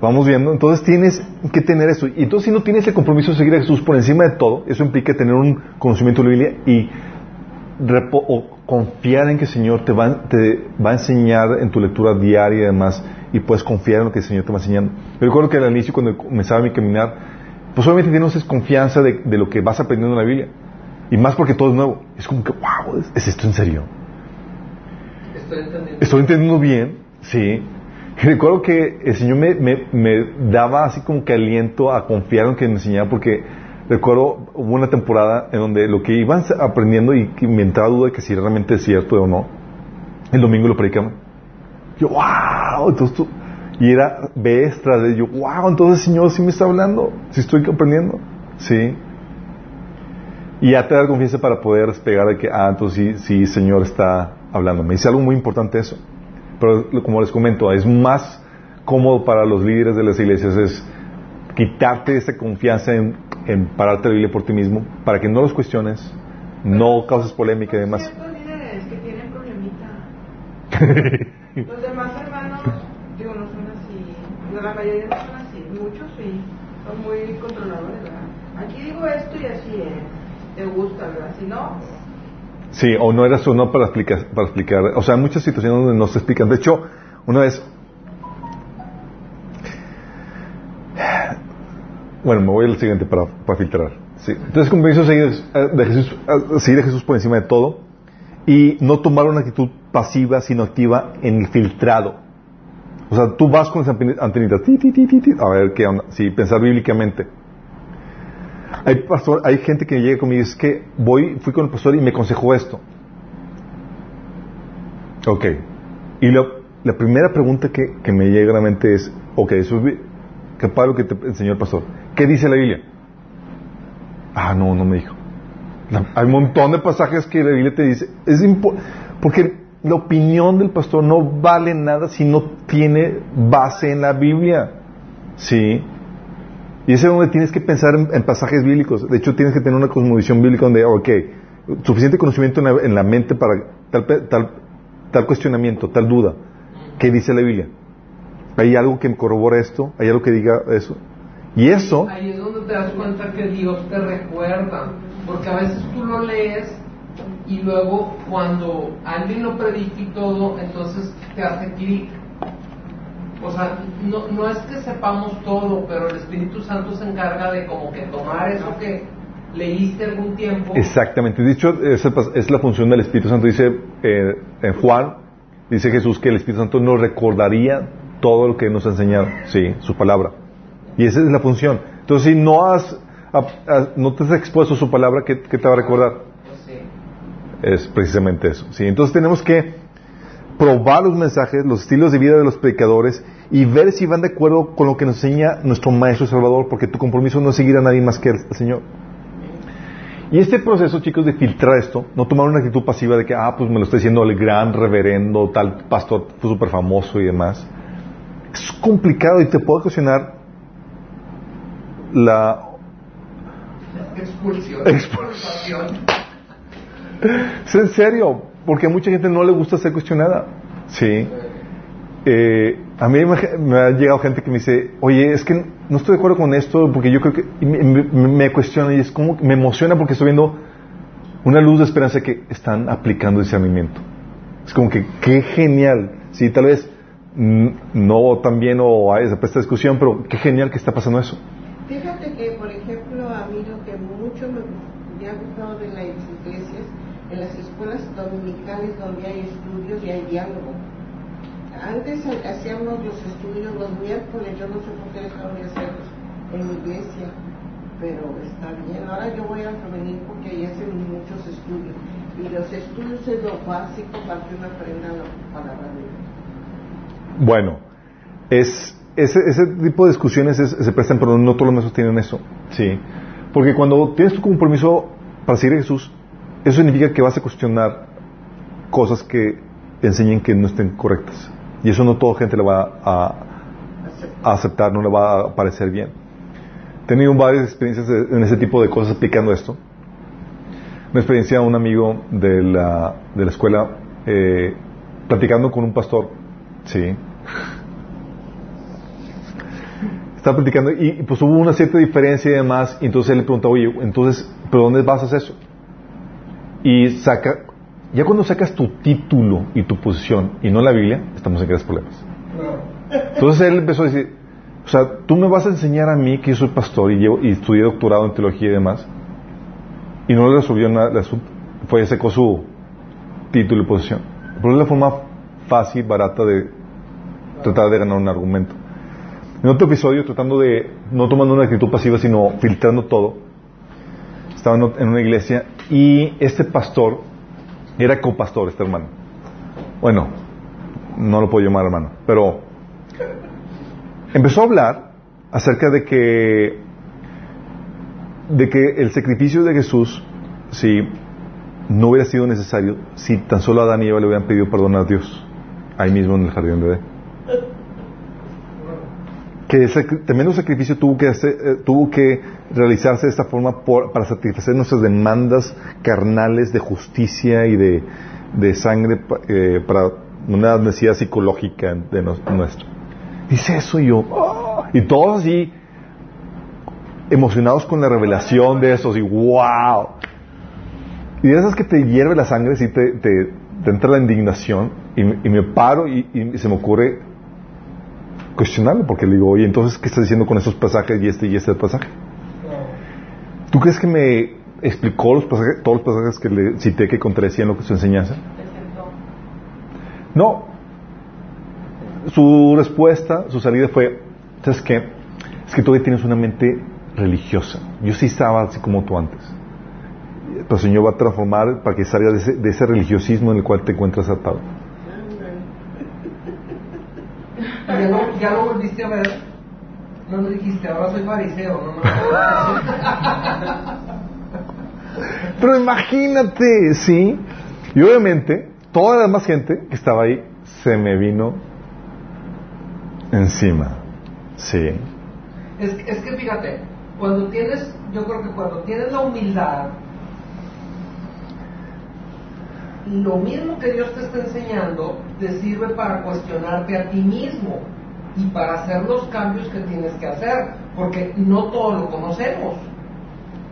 Vamos viendo, entonces tienes que tener eso. Y entonces si no tienes el compromiso de seguir a Jesús por encima de todo, eso implica tener un conocimiento de la Biblia y repo- o confiar en que el Señor te va, te va a enseñar en tu lectura diaria y demás, y puedes confiar en lo que el Señor te va enseñando. Yo recuerdo que al inicio, cuando comenzaba mi caminar, pues obviamente tienes desconfianza de, de lo que vas aprendiendo en la Biblia. Y más porque todo es nuevo. Es como que, wow, ¿es esto en serio? Estoy entendiendo, Estoy entendiendo bien, sí. Y recuerdo que el Señor me, me, me daba así como que aliento a confiar en lo que me enseñaba, porque recuerdo hubo una temporada en donde lo que iban aprendiendo y me entraba duda de que si realmente es cierto o no, el domingo lo predicamos. Yo, wow, entonces tú, y era vez tras vez, yo, wow, entonces el Señor sí me está hablando, sí estoy aprendiendo, sí. Y ya te da confianza para poder despegar de que, ah, entonces sí, sí, el Señor está hablando. Me dice algo muy importante eso. Pero como les comento, es más cómodo para los líderes de las iglesias es quitarte esa confianza en, en pararte la Biblia por ti mismo, para que no los cuestiones, no causes polémica y demás. Ciertos líderes que tienen problemita. Los demás hermanos, digo, no son así. La mayoría no son así. Muchos sí. Son muy controladores, ¿verdad? Aquí digo esto y así es. Te gusta, ¿verdad? Si no... Sí, o no era su no para explicar, para explicar. O sea, hay muchas situaciones donde no se explican. De hecho, una vez... Bueno, me voy al siguiente para, para filtrar. Sí. Entonces, compromiso de Jesús, seguir a Jesús por encima de todo y no tomar una actitud pasiva, sino activa en el filtrado. O sea, tú vas con las antenitas. Ti, ti, ti, ti, ti, a ver qué onda. Sí, pensar bíblicamente. Hay, pastor, hay gente que llega conmigo y dice que voy, fui con el pastor y me aconsejó esto. Ok. Y lo, la primera pregunta que, que me llega a la mente es, ok, eso es qué padre lo que te enseñó el pastor. ¿Qué dice la Biblia? Ah, no, no me dijo. No, hay un montón de pasajes que la Biblia te dice. Es impo- porque la opinión del pastor no vale nada si no tiene base en la Biblia. Sí. Y ese es donde tienes que pensar en, en pasajes bíblicos. De hecho, tienes que tener una cosmovisión bíblica donde, ok, suficiente conocimiento en la, en la mente para tal, tal, tal cuestionamiento, tal duda. ¿Qué dice la Biblia? ¿Hay algo que corrobora esto? ¿Hay algo que diga eso? Y eso... Ahí es donde te das cuenta que Dios te recuerda. Porque a veces tú lo lees y luego cuando alguien lo predica y todo, entonces te hace clic. O sea, no, no es que sepamos todo, pero el Espíritu Santo se encarga de como que tomar eso que leíste algún tiempo. Exactamente. Dicho, es, el, es la función del Espíritu Santo. Dice eh, en Juan, dice Jesús que el Espíritu Santo nos recordaría todo lo que nos ha enseñado, sí, su palabra. Y esa es la función. Entonces, si no has, a, a, no te has expuesto a su palabra, ¿qué, qué te va a recordar? Sí. Es precisamente eso. Sí. Entonces tenemos que probar los mensajes, los estilos de vida de los predicadores y ver si van de acuerdo con lo que nos enseña nuestro Maestro Salvador, porque tu compromiso no es seguir a nadie más que al Señor. Y este proceso, chicos, de filtrar esto, no tomar una actitud pasiva de que, ah, pues me lo está diciendo el gran reverendo, tal pastor súper famoso y demás, es complicado y te puede ocasionar la expulsión. Expulsión. ¿Es en serio? Porque a mucha gente no le gusta ser cuestionada. Sí. Eh, a mí me, me ha llegado gente que me dice, oye, es que no estoy de acuerdo con esto, porque yo creo que me, me, me cuestiona y es como me emociona porque estoy viendo una luz de esperanza que están aplicando discernimiento. Es como que qué genial. Sí, tal vez no tan bien o hay esa discusión, pero qué genial que está pasando eso. Fíjate dominicales donde hay estudios y hay diálogo. Antes hacíamos los estudios los miércoles, yo no sé por qué dejaron de hacerlos en mi iglesia, pero está bien. Ahora yo voy al femenil porque ahí hacen muchos estudios, y los estudios es lo básico para que uno aprenda la palabra de Dios. Bueno, es, ese, ese tipo de discusiones es, se prestan, pero no todos los maestros tienen eso, ¿sí? Porque cuando tienes tu compromiso para seguir a Jesús, eso significa que vas a cuestionar cosas que te enseñen que no estén correctas. Y eso no toda gente le va a, a aceptar, no le va a parecer bien. He tenido varias experiencias de, en ese tipo de cosas explicando esto. Una experiencia de un amigo de la, de la escuela, eh, platicando con un pastor. Sí. Estaba platicando y pues hubo una cierta diferencia y demás. Y entonces él le preguntaba, oye, entonces, ¿pero dónde vas a hacer eso? Y saca... Ya cuando sacas tu título y tu posición y no la Biblia, estamos en grandes problemas. Entonces él empezó a decir, o sea, tú me vas a enseñar a mí que yo soy pastor y, llevo, y estudié doctorado en teología y demás, y no le resolvió nada, fue sacó su título y posición. Pero es la forma fácil, barata de tratar de ganar un argumento. En otro episodio, tratando de, no tomando una actitud pasiva, sino filtrando todo, estaba en una iglesia y este pastor era copastor, este hermano. Bueno, no lo puedo llamar hermano, pero empezó a hablar acerca de que de que el sacrificio de Jesús, si no hubiera sido necesario, si tan solo Adán y Eva le hubieran pedido perdón a Dios ahí mismo en el jardín de Edén, que ese tremendo sacrificio tuvo que hacer, eh, tuvo que realizarse de esta forma por, para satisfacer nuestras demandas carnales de justicia y de, de sangre, eh, para una necesidad psicológica de nos, nuestra. Dice eso y yo, oh, y todos así emocionados con la revelación de eso, así, wow. Y de esas que te hierve la sangre, sí, te, te, te entra la indignación y, y me paro y, y se me ocurre cuestionarlo, porque le digo, oye, entonces, ¿qué estás diciendo con esos pasajes y este y este pasaje? No. ¿Tú crees que me explicó los pasajes, todos los pasajes que le cité que contradecían lo que su enseñanza? No. Su respuesta, su salida fue, ¿sabes qué? Es que todavía tienes una mente religiosa. Yo sí estaba así como tú antes. Pero el Señor va a transformar para que salgas de ese, de ese religiosismo en el cual te encuentras atado. Ya lo, ya lo volviste a ver. No lo dijiste, ahora soy fariseo, no me... Pero imagínate, ¿sí? Y obviamente, toda la demás gente que estaba ahí se me vino encima. Sí. Es, es que fíjate, cuando tienes, yo creo que cuando tienes la humildad, lo mismo que Dios te está enseñando te sirve para cuestionarte a ti mismo y para hacer los cambios que tienes que hacer, porque no todo lo conocemos.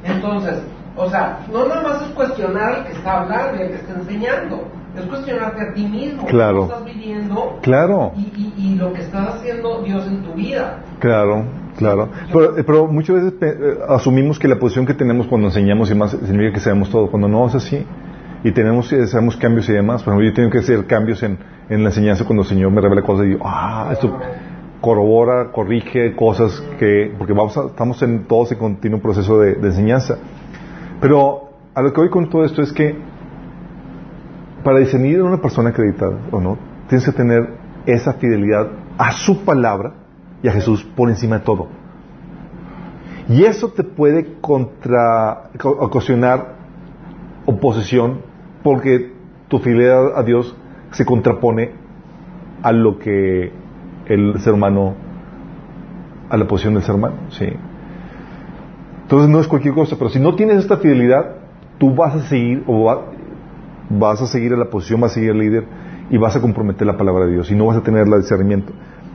Entonces, o sea, no nada más es cuestionar al que está hablando y al que está enseñando, es cuestionarte a ti mismo, claro, lo que estás viviendo, claro, y, y, y lo que está haciendo Dios en tu vida. Claro, claro. Pero, pero muchas veces eh, asumimos que la posición que tenemos cuando enseñamos y más significa que sabemos todo, cuando no es así. Y tenemos, hacemos cambios y demás. Por ejemplo, yo tengo que hacer cambios en, en la enseñanza cuando el Señor me revela cosas y digo, ah, esto corrobora, corrige cosas que... Porque vamos a, estamos en todo ese continuo proceso de, de enseñanza. Pero a lo que voy con todo esto es que para discernir a una persona acreditada o no, tienes que tener esa fidelidad a su palabra y a Jesús por encima de todo. Y eso te puede contra, ocasionar oposición, porque tu fidelidad a Dios se contrapone a lo que el ser humano, a la posición del ser humano, sí. Entonces no es cualquier cosa, pero si no tienes esta fidelidad, tú vas a seguir o va, vas a seguir a la posición, vas a seguir al líder y vas a comprometer la palabra de Dios y no vas a tener el discernimiento.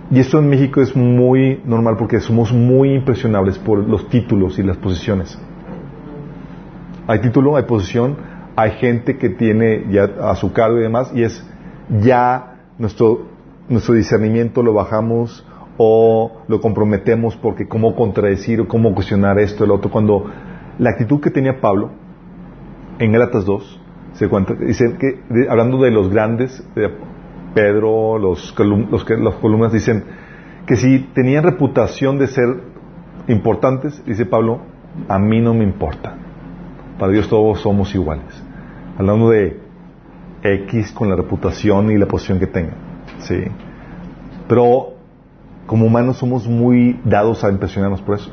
Y esto en México es muy normal porque somos muy impresionables por los títulos y las posiciones. Hay título, hay posición, hay gente que tiene ya a su cargo y demás, y es ya nuestro, nuestro discernimiento lo bajamos o lo comprometemos porque cómo contradecir o cómo cuestionar esto, el otro. Cuando la actitud que tenía Pablo en Gálatas dos se cuenta, dice que, de, hablando de los grandes, de Pedro, los, colum, los las columnas, dicen que si tenían reputación de ser importantes, dice Pablo, a mí no me importa. Para Dios todos somos iguales. Hablando de X con la reputación y la posición que tengan, ¿sí? Pero como humanos somos muy dados a impresionarnos por eso.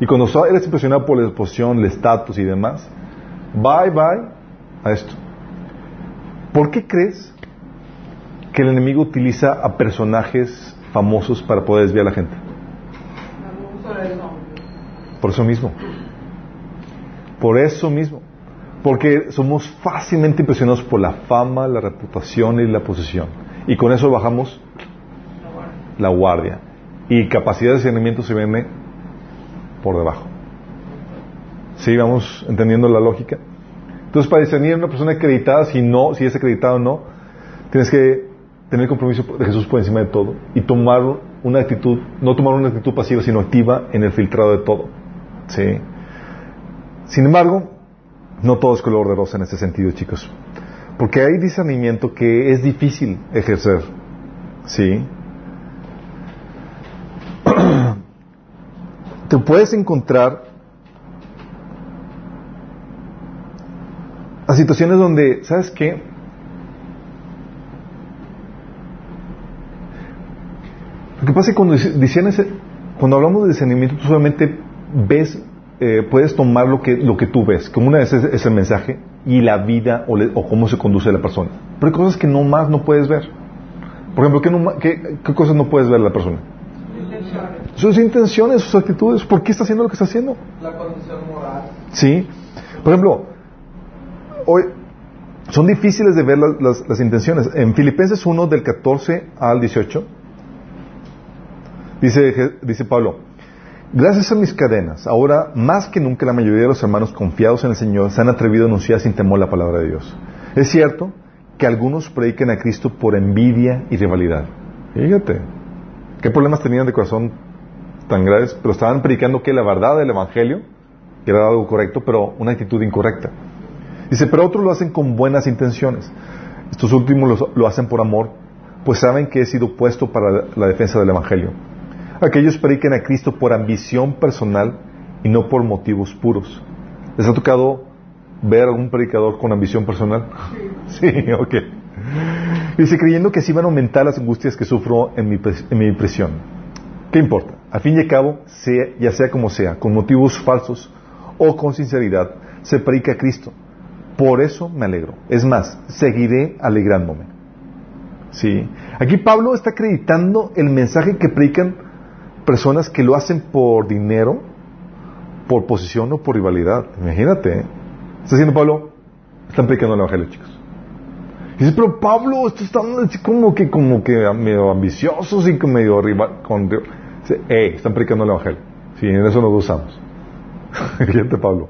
Y cuando eres impresionado por la posición, el estatus y demás, bye bye a esto. ¿Por qué crees que el enemigo utiliza a personajes famosos para poder desviar a la gente? Por eso mismo. Por eso mismo. Porque somos fácilmente impresionados por la fama, la reputación y la posición. Y con eso bajamos la guardia. Y capacidad de discernimiento se viene por debajo. ¿Sí? Vamos entendiendo la lógica. Entonces, para discernir a una persona acreditada, si no, si es acreditada o no, tienes que tener el compromiso de Jesús por encima de todo y tomar una actitud, no tomar una actitud pasiva, sino activa en el filtrado de todo. ¿Sí? Sin embargo, no todo es color de rosa en ese sentido, chicos. Porque hay discernimiento que es difícil ejercer. ¿Sí? Te puedes encontrar a situaciones donde, ¿sabes qué? Lo que pasa es que cuando, discernes, cuando hablamos de discernimiento, tú solamente ves... Eh, puedes tomar lo que, lo que tú ves, como una vez es, es el mensaje y la vida o, le, o cómo se conduce la persona. Pero hay cosas que no más no puedes ver. Por ejemplo, ¿qué, no, qué, qué cosas no puedes ver la persona? Intenciones. Sus intenciones, sus actitudes. ¿Por qué está haciendo lo que está haciendo? La condición moral. Sí. Por ejemplo, hoy son difíciles de ver las, las, las intenciones. En Filipenses uno, del catorce al dieciocho, dice, dice Pablo: gracias a mis cadenas, ahora más que nunca la mayoría de los hermanos confiados en el Señor se han atrevido a anunciar sin temor la palabra de Dios. Es cierto que algunos predican a Cristo por envidia y rivalidad. Fíjate, ¿qué problemas tenían de corazón tan graves? Pero estaban predicando que la verdad del Evangelio, que era algo correcto, pero una actitud incorrecta. Dice, pero otros lo hacen con buenas intenciones. Estos últimos lo, lo hacen por amor, pues saben que he sido puesto para la, la defensa del Evangelio. Aquellos predican a Cristo por ambición personal y no por motivos puros. ¿Les ha tocado ver a algún predicador con ambición personal? Sí, sí, ok. Dice, creyendo que así van a aumentar las angustias que sufro en mi, en mi prisión. ¿Qué importa? Al fin y al cabo, sea, ya sea como sea, con motivos falsos o con sinceridad, se predica a Cristo. Por eso me alegro. Es más, seguiré alegrándome. Sí. Aquí Pablo está acreditando el mensaje que predican personas que lo hacen por dinero, por posición o por rivalidad. Imagínate, ¿eh? Está diciendo Pablo, están predicando el Evangelio, chicos. Y dice, pero Pablo, estos están como que, como que medio ambiciosos y medio rival. Con, dice, eh, están predicando el Evangelio. Sí, en eso nos usamos. Fíjate, Pablo.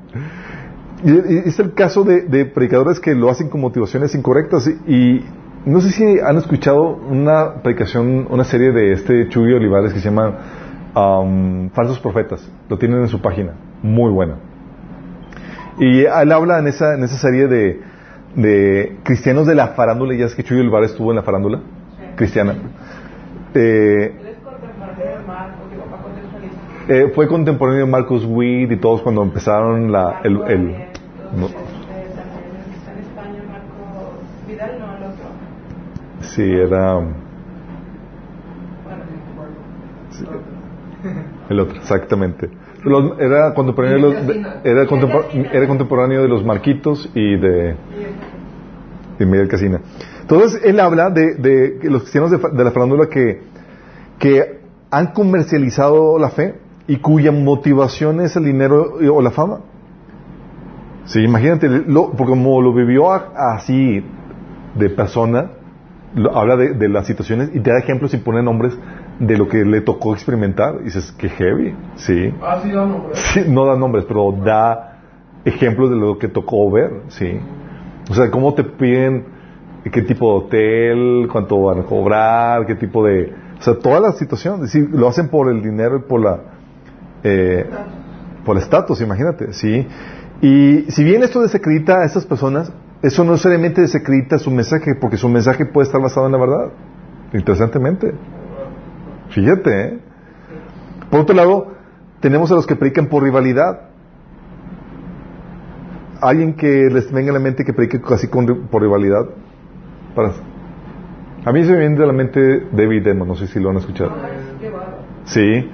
Y, y es el caso de, de predicadores que lo hacen con motivaciones incorrectas. Y, y no sé si han escuchado una predicación, una serie de este Chuy Olivares que se llama Um, Falsos Profetas. Lo tienen en su página, muy buena. Y él habla en esa, en esa serie de, de cristianos de la farándula. Ya es que Chuy Olivares estuvo en la farándula, sí, cristiana. Eh, ¿Él es contemporáneo de Marcos? ¿Y papá contemporáneo? Eh, fue contemporáneo de Marcus Witt y todos cuando empezaron la, el, el, el no, sí, era sí, el otro, exactamente. Los, era, contemporáneo los, era, contempor, era contemporáneo de los Marquitos y de de Miguel Casina. Entonces él habla de, de, de los cristianos de, de la farándula que, que han comercializado la fe y cuya motivación es el dinero o la fama. Sí, imagínate, lo, porque como lo vivió así de persona. Habla de, de las situaciones y te da ejemplos y pone nombres de lo que le tocó experimentar. Y dices, qué heavy, ¿sí? Ah, sí da nombres. Sí, no da nombres, pero da ejemplos de lo que tocó ver, ¿sí? O sea, cómo te piden, qué tipo de hotel, cuánto van a cobrar, qué tipo de... O sea, toda la situación. Sí, lo hacen por el dinero y por la... Eh, por el estatus, imagínate, ¿sí? Y si bien esto desacredita a estas personas, eso no necesariamente desacredita su mensaje, porque su mensaje puede estar basado en la verdad. Interesantemente. Fíjate, ¿eh? Por otro lado, tenemos a los que predican por rivalidad. Alguien que les venga a la mente que predique casi con, por rivalidad. Para... A mí se me viene de la mente David Edman, no sé si lo han escuchado. Sí.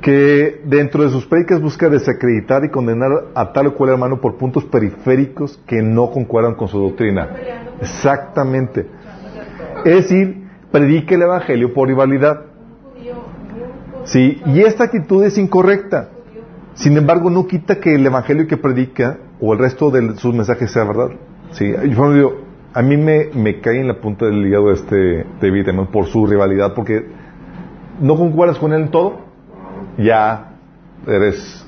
Que dentro de sus predicas busca desacreditar y condenar a tal o cual hermano por puntos periféricos que no concuerdan con su doctrina. Exactamente. Es decir, predica el evangelio por rivalidad. Sí, y esta actitud es incorrecta. Sin embargo, no quita que el evangelio que predica o el resto de sus mensajes sea verdad. Sí, yo digo, a mí me, me cae en la punta del hígado este David Edman por su rivalidad, porque no concuerdas con él en todo, ya eres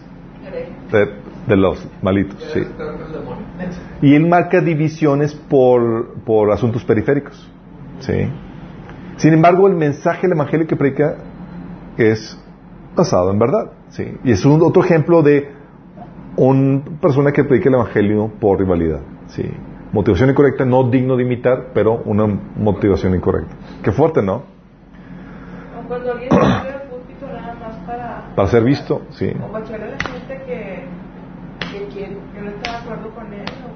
de, de los malitos. Sí. Y él marca divisiones por, por asuntos periféricos. Sí. Sin embargo, el mensaje del evangelio que predica es basado en verdad. Sí. Y es un otro ejemplo de una persona que predica el evangelio por rivalidad. Sí. Motivación incorrecta, no digno de imitar, pero una motivación incorrecta. Qué fuerte, ¿no? Cuando alguien se sube al púlpito nada más para... Para ser visto, sí. O bacharle a la gente que, que, quiere, que no está de acuerdo con él, o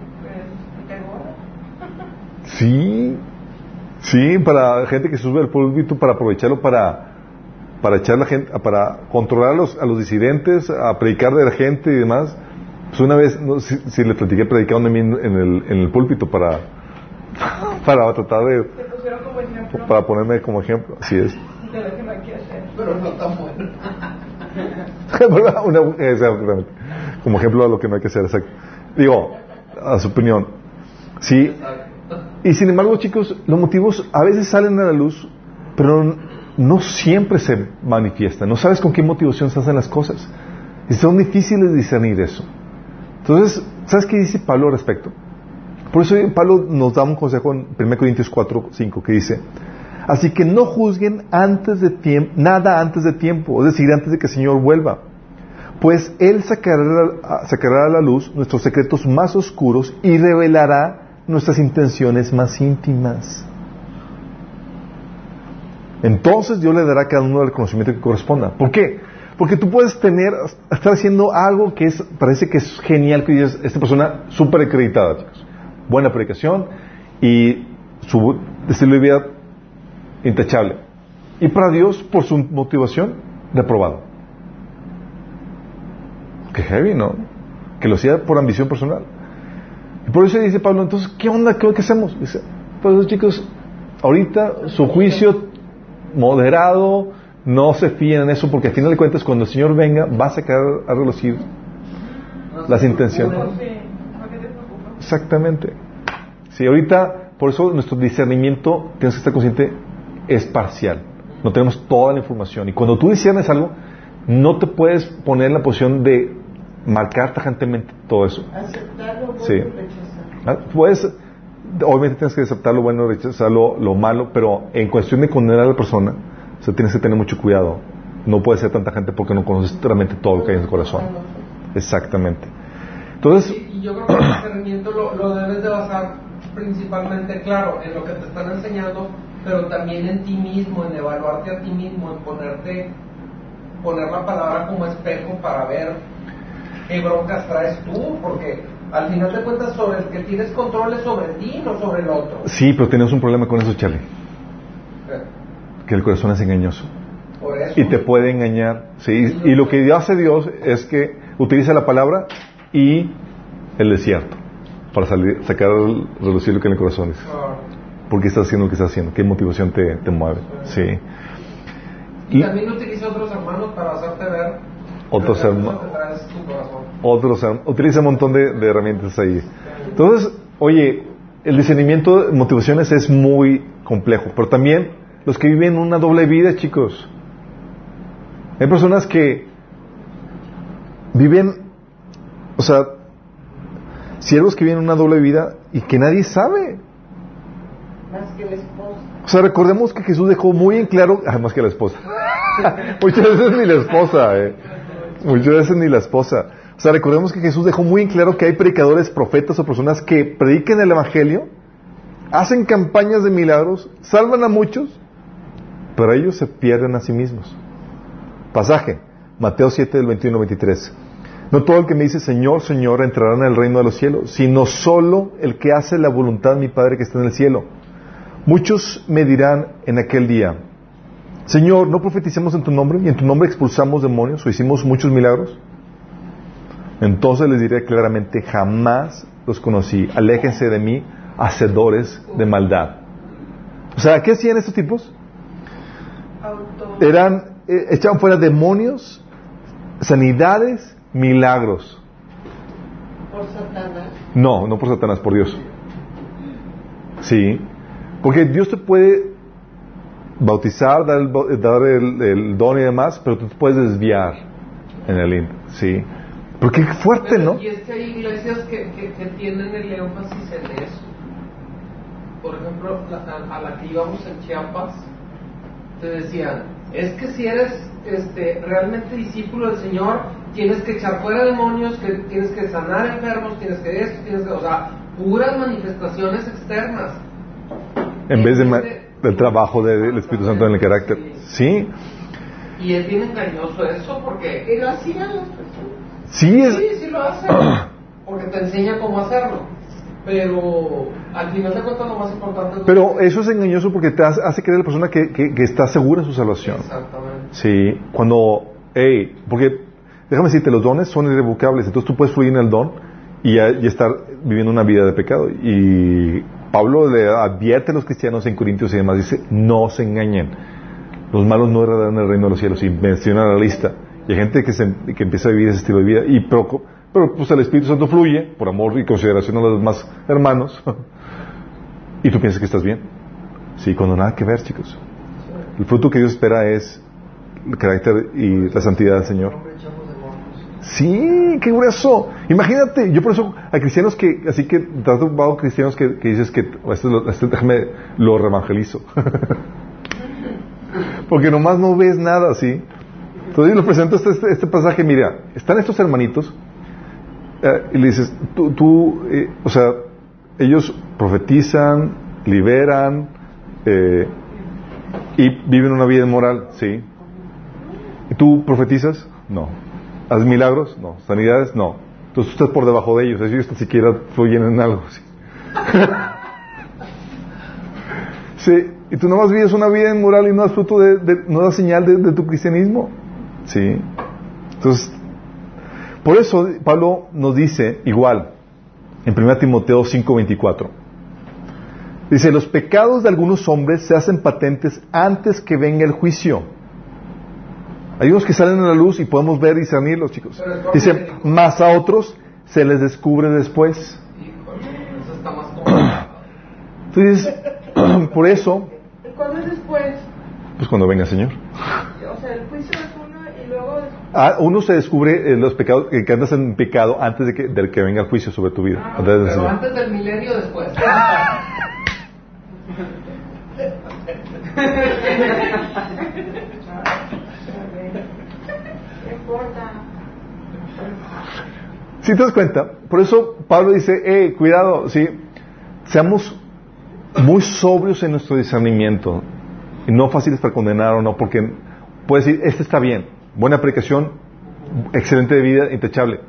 que es gorda. Sí, sí, para gente que sube al púlpito para aprovecharlo, para, para echar la gente, para controlar a los, a los disidentes, a predicar de la gente y demás. Pues una vez, no, si, si le platiqué, predicaron de mí en el, en el púlpito para, para tratar de... Te pusieron como ejemplo. Para ponerme como ejemplo, así es. Pero no tan bueno. Como ejemplo a lo que no hay que hacer, exacto. Digo, a su opinión. Sí. Y sin embargo, chicos, los motivos a veces salen a la luz, pero no siempre se manifiestan. No sabes con qué motivación se hacen las cosas. Y son difíciles de discernir eso. Entonces, ¿sabes qué dice Pablo al respecto? Por eso Pablo nos da un consejo en Primera Corintios cuatro, cinco, que dice... Así que no juzguen antes de tiempo, nada antes de tiempo, es decir, antes de que el Señor vuelva, pues Él sacará, sacará a la luz nuestros secretos más oscuros y revelará nuestras intenciones más íntimas. Entonces Dios le dará a cada uno el conocimiento que corresponda. ¿Por qué? Porque tú puedes tener, estar haciendo algo que es, parece que es genial, que dices, esta persona súper acreditada, chicos, buena predicación y su estilo de vida intachable, y para Dios, por su motivación, reprobado. Qué heavy, ¿no? Que lo hacía por ambición personal. Y por eso dice Pablo, entonces, ¿qué onda? ¿Qué, qué hacemos? Dice, pues chicos, ahorita su juicio moderado, no se fíen en eso, porque al final de cuentas, cuando el Señor venga, va a sacar a relucir las intenciones. Exactamente. Sí, ahorita, por eso nuestro discernimiento, tienes que estar consciente, es parcial, no tenemos toda la información, y cuando tú disciernes algo no te puedes poner en la posición de marcar tajantemente todo eso. Aceptarlo bueno, sí. Rechazarlo. Puedes, obviamente tienes que aceptar lo bueno, rechazar lo, lo malo, pero en cuestión de condenar a la persona, o sea, tienes que tener mucho cuidado, no puedes ser tan tajante porque no conoces realmente todo lo que hay en el corazón. Exactamente. Entonces, y, y yo creo que el discernimiento lo, lo debes de basar principalmente, claro, en lo que te están enseñando, pero también en ti mismo, en evaluarte a ti mismo, en ponerte, poner la palabra como espejo para ver qué broncas traes tú, porque al final te cuentas sobre el que tienes controles sobre ti, no sobre el otro. Sí, pero tenemos un problema con eso, Charlie. ¿Qué? Que el corazón es engañoso. Por eso. Y te puede engañar. Sí. Y lo que hace Dios es que utiliza la palabra y el desierto para salir, sacar, relucir lo que en el corazón es. Claro. ¿Por qué estás haciendo lo que estás haciendo? ¿Qué motivación te, te mueve? Sí. Y, y también utiliza otros hermanos para hacerte ver otros hermanos. Otros hermanos. Utiliza un montón de, de herramientas ahí. Entonces, oye, el discernimiento de motivaciones es muy complejo, pero también los que viven una doble vida, chicos. Hay personas que viven, o sea, siervos que viven una doble vida y que nadie sabe. Más que la esposa. O sea, recordemos que Jesús dejó muy en claro, ah, más que la esposa. Muchas veces ni la esposa, eh. Muchas veces ni la esposa. O sea, recordemos que Jesús dejó muy en claro que hay predicadores, profetas o personas que prediquen el Evangelio, hacen campañas de milagros, salvan a muchos, pero ellos se pierden a sí mismos. Pasaje, Mateo siete, del veintiuno al veintitrés. No todo el que me dice Señor, Señor, entrará en el reino de los cielos, sino solo el que hace la voluntad de mi Padre que está en el cielo. Muchos me dirán en aquel día, Señor, ¿no profetizamos en tu nombre? ¿Y en tu nombre expulsamos demonios o hicimos muchos milagros? Entonces les diré claramente, jamás los conocí. Aléjense de mí, hacedores de maldad. O sea, ¿qué hacían estos tipos? Eran, eh, echaban fuera demonios, sanidades, milagros. ¿Por Satanás? No, no por Satanás, por Dios. Sí, porque Dios te puede bautizar, dar el, dar el, el don y demás, pero tú te puedes desviar en el, sí. Pero qué fuerte, pero, ¿no? Y es que hay iglesias que, que, que tienen el énfasis en eso. Por ejemplo, la, a la que íbamos en Chiapas, te decían, es que si eres este, realmente discípulo del Señor, tienes que echar fuera demonios, que tienes que sanar enfermos, tienes que esto, tienes que... O sea, puras manifestaciones externas. En vez de ma- del trabajo de, del Espíritu Santo en el carácter. Sí. ¿Sí? Y es bien engañoso eso, porque... Que lo hacían las personas. Sí, es... sí, sí lo hacen, porque te enseña cómo hacerlo, pero al final de cuentas lo más importante es... Pero eso es engañoso porque te hace creer a la persona que, que, que está segura de su salvación. Exactamente. Sí, cuando, hey, porque déjame decirte, los dones son irrevocables, entonces tú puedes fluir en el don y, y estar viviendo una vida de pecado. Y Pablo le advierte a los cristianos en Corintios y demás, dice, no se engañen, los malos no heredarán el reino de los cielos, y menciona la lista. Y hay gente que, se, que empieza a vivir ese estilo de vida, y pero, pero pues el Espíritu Santo fluye por amor y consideración a los demás hermanos, y tú piensas que estás bien. Sí, cuando nada que ver, chicos. El fruto que Dios espera es el carácter y la santidad del Señor. Sí, qué grueso. Imagínate, yo por eso a cristianos que, así que trato a cristianos que, que dices que este lo, este, déjame lo reevangelizo, porque nomás no ves nada, sí. Entonces les presento este, este pasaje, mira, están estos hermanitos, eh, y le dices, tú, tú eh, o sea, ellos profetizan, liberan, eh, y viven una vida inmoral, sí. ¿Y tú profetizas? No. ¿Haces milagros? No. ¿Sanidades? No. Entonces tú estás por debajo de ellos, ellos ni siquiera fluyen en algo, sí. Sí, y tú nomás vives una vida inmoral y no das fruto, de, de, no das señal de, de tu cristianismo. Sí. Entonces, por eso Pablo nos dice igual en primera Timoteo cinco veinticuatro. Dice, los pecados de algunos hombres se hacen patentes antes que venga el juicio. Hay unos que salen a la luz y podemos ver y discernirlos, chicos. Dice, más a otros se les descubre después. Entonces, por eso. ¿Cuándo es después? Pues cuando venga el Señor. O sea, el juicio es uno y luego... Ah, uno se descubre eh, los pecados, eh, que andas en pecado antes de que, del que venga el juicio sobre tu vida. Ah, antes del pero Señor. Antes del milenio después. Si te das cuenta, por eso Pablo dice, eh, cuidado, sí, seamos muy sobrios en nuestro discernimiento y no fáciles para condenar o no, porque puedes decir, este está bien, buena aplicación, excelente de vida, intachable.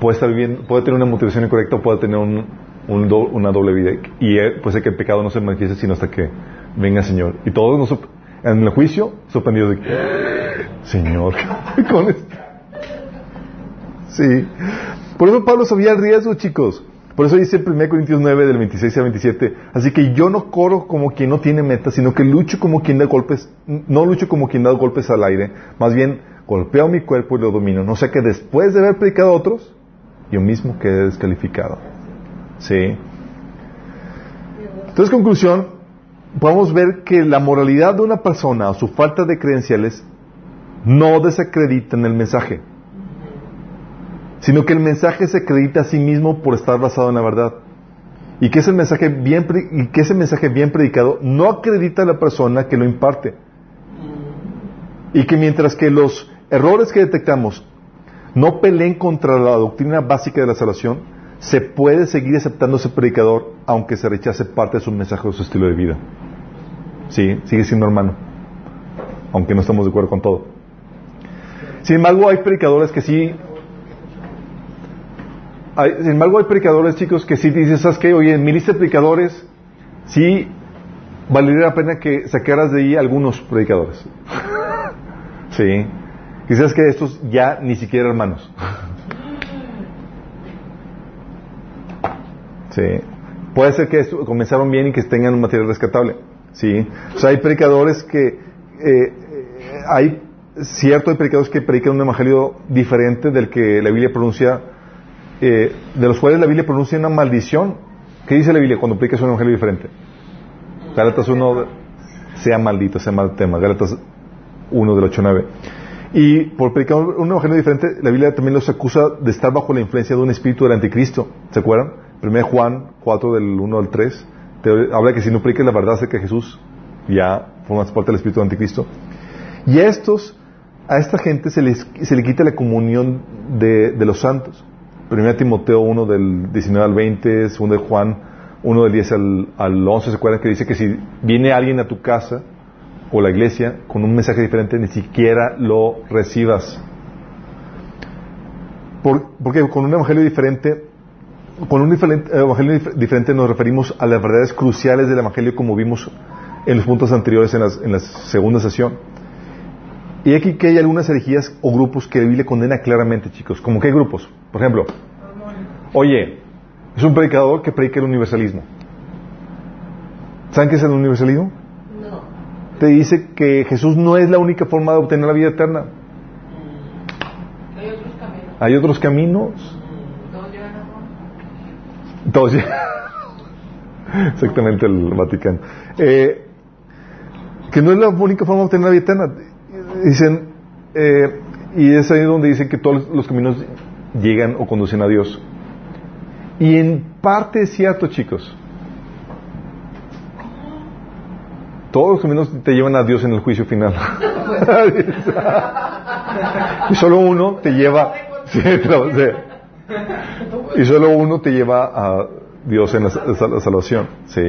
Puede estar viviendo, puede tener una motivación incorrecta, puede tener un, un do, una doble vida, y puede ser que el pecado no se manifieste sino hasta que venga el Señor. Y todos nos, en el juicio, sorprendidos de que, Señor, con esto. Sí. Por eso Pablo sabía el riesgo, chicos. Por eso dice primera Corintios nueve, del veintiséis al veintisiete, así que yo no corro como quien no tiene meta, sino que lucho como quien da golpes, no lucho como quien da golpes al aire, más bien golpeo mi cuerpo y lo domino, no sea que después de haber predicado a otros, yo mismo quede descalificado. Sí. Entonces, conclusión, podemos ver que la moralidad de una persona o su falta de credenciales no desacreditan el mensaje, sino que el mensaje se acredita a sí mismo por estar basado en la verdad. Y que ese mensaje bien, y que ese mensaje bien predicado no acredita a la persona que lo imparte. Y que mientras que los errores que detectamos no peleen contra la doctrina básica de la salvación, se puede seguir aceptando a ese predicador aunque se rechace parte de su mensaje o su estilo de vida. Sí, sigue siendo hermano, aunque no estamos de acuerdo con todo. Sin embargo, hay predicadores que sí... Hay, sin embargo, hay predicadores, chicos, que sí dicen, ¿sabes qué? Oye, en mi lista de predicadores, sí valdría la pena que sacaras de ahí algunos predicadores. Sí. Quizás que estos ya ni siquiera hermanos. Sí. Puede ser que esto, comenzaron bien y que tengan un material rescatable. Sí. O sea, hay predicadores que... Eh, hay cierto, hay predicadores que predican un evangelio diferente del que la Biblia pronuncia... Eh, de los cuales la Biblia pronuncia una maldición. ¿Qué dice la Biblia cuando predicas un evangelio diferente? Gálatas uno, sea maldito, sea mal tema. Gálatas uno del ocho nueve. Y por predicar un evangelio diferente, la Biblia también los acusa de estar bajo la influencia de un espíritu del anticristo. ¿Se acuerdan? primero Juan cuatro del uno al tres te habla que si no predicas la verdad acerca de Jesús, ya formas parte del espíritu del anticristo. Y a estos, a esta gente se les, se le quita la comunión de, de los santos. primero Timoteo uno del diecinueve al veinte, segundo de Juan uno del diez al, al once, ¿se acuerdan? Que dice que si viene alguien a tu casa o la iglesia con un mensaje diferente, ni siquiera lo recibas. Por, porque con un evangelio diferente, con un diferente, evangelio dif, diferente nos referimos a las verdades cruciales del evangelio, como vimos en los puntos anteriores en, las, en la segunda sesión. Y aquí que hay algunas herejías o grupos que la Biblia condena claramente, chicos. ¿Cómo qué grupos? Por ejemplo, oye, es un predicador que predica el universalismo. ¿Saben qué es el universalismo? No. Te dice que Jesús no es la única forma de obtener la vida eterna. Hay otros caminos. Hay otros caminos. Todos llegan a Roma. Todos llegan. Exactamente, el Vaticano. Eh, que no es la única forma de obtener la vida eterna. Dicen, eh, y es ahí donde dicen que todos los caminos llegan o conducen a Dios. Y en parte es cierto, chicos. Todos los caminos te llevan a Dios en el juicio final. Y solo uno te lleva. Sí, no sé. Y solo uno te lleva a Dios en la, la salvación. Sí.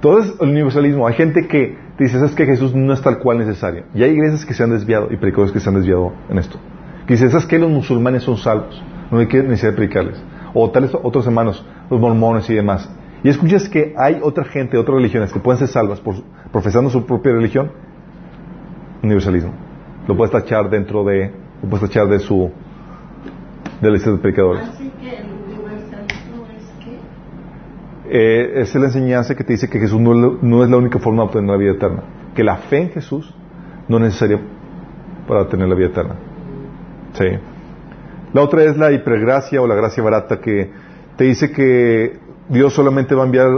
Todo es el universalismo. Hay gente que dice, ¿sabes qué? Jesús no es tal cual necesario. Y hay iglesias que se han desviado y predicadores que se han desviado en esto. Dice, ¿sabes qué? Los musulmanes son salvos, no hay que necesidad de predicarles. O tales otros hermanos, los mormones y demás. Y escuchas que hay otra gente, otras religiones que pueden ser salvas por, profesando su propia religión. Universalismo. Lo puedes tachar dentro de, lo puedes tachar de su, de la lista de predicadores. Así que el universalismo es que... Eh, es la enseñanza que te dice que Jesús no, no es la única forma de obtener la vida eterna. Que la fe en Jesús no es necesaria para obtener la vida eterna. Sí. La otra es la hipergracia o la gracia barata, que te dice que Dios solamente va a enviar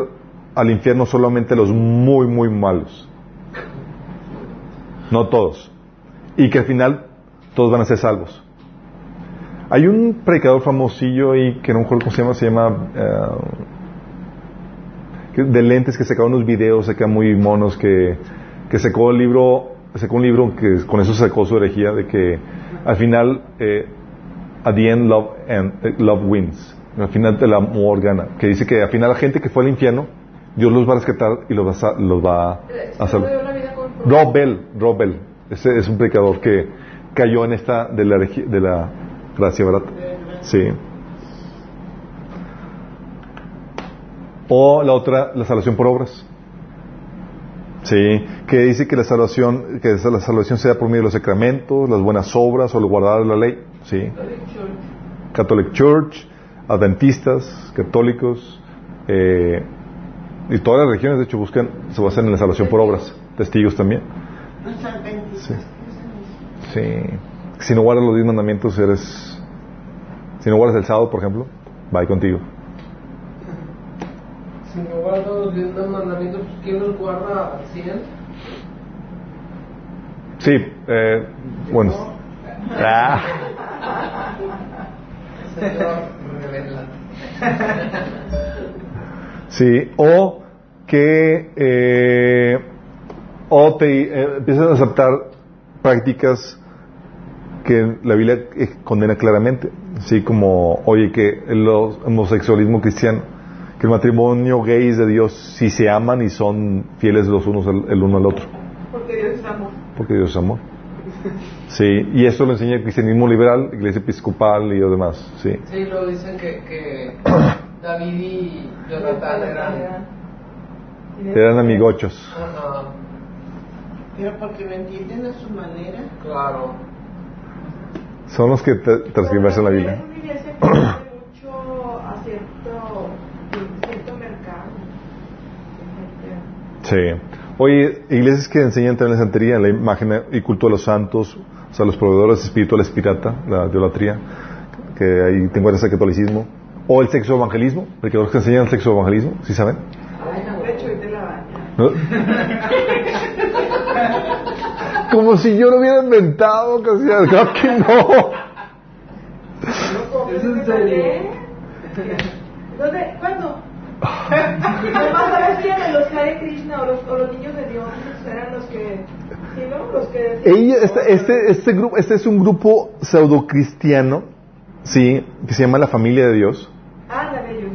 al infierno solamente a los muy, muy malos. No todos. Y que al final todos van a ser salvos. Hay un predicador famosillo ahí que no me acuerdo cómo se llama, se llama... Uh, de lentes, que sacaba unos videos acá muy monos, que, que sacó el libro... sacó un libro que con eso sacó su herejía de que al final eh, at the end love, and, eh, love wins, al final el amor gana, que dice que al final la gente que fue al infierno Dios los va a rescatar y los va a, los va a salvar. Rob Bell, Rob Bell ese es un predicador que cayó en esta de la, de la gracia barata. Sí. O la otra, la salvación por obras. Sí, que dice que la salvación, que la salvación sea por medio de los sacramentos, las buenas obras o el guardar la ley. Sí. Catholic Church, Catholic Church, adventistas, católicos, eh, y todas las religiones de hecho buscan, se basan en la salvación por obras. Testigos también. Sí. Sí. Si no guardas los diez mandamientos eres, si no guardas el sábado, por ejemplo, va contigo. Si no guardas los diez mandamientos, ¿quién los guarda al cien? Sí, eh, bueno. Ah. Sí, o que eh, o te eh, empiezas a aceptar prácticas que la Biblia condena claramente, así como, oye, que el homosexualismo cristiano, que el matrimonio gay es de Dios si se aman y son fieles los unos al, el uno al otro. Porque Dios es amor. Porque Dios es amor. Sí, y eso lo enseña el cristianismo liberal, la iglesia episcopal y lo demás. Sí, sí lo dicen que, que David y Jonathan eran eran amigochos. Ajá. Pero porque lo entienden a su manera. Claro. Son los que transgresan la Biblia. Sí. Oye, iglesias que enseñan también la santería, la imagen y culto a los santos, o sea, los proveedores espirituales pirata, la idolatría, que ahí te encuentras el catolicismo, o el sexo evangelismo, porque los que enseñan el sexo evangelismo, ¿sí saben? Ay, no, de hecho, ahorita la baña. ¿No? Como si yo lo hubiera inventado, casi, claro que no. ¿Es en serio? ¿Dónde? ¿Cuándo? Nomás a ver si eran los Hare Krishna o los, o los niños de Dios, eran los que, ¿sí, no? Los que ella, este, este, este, grupo, este es un grupo pseudocristiano, sí, que se llama la familia de Dios. Ah, la de ellos.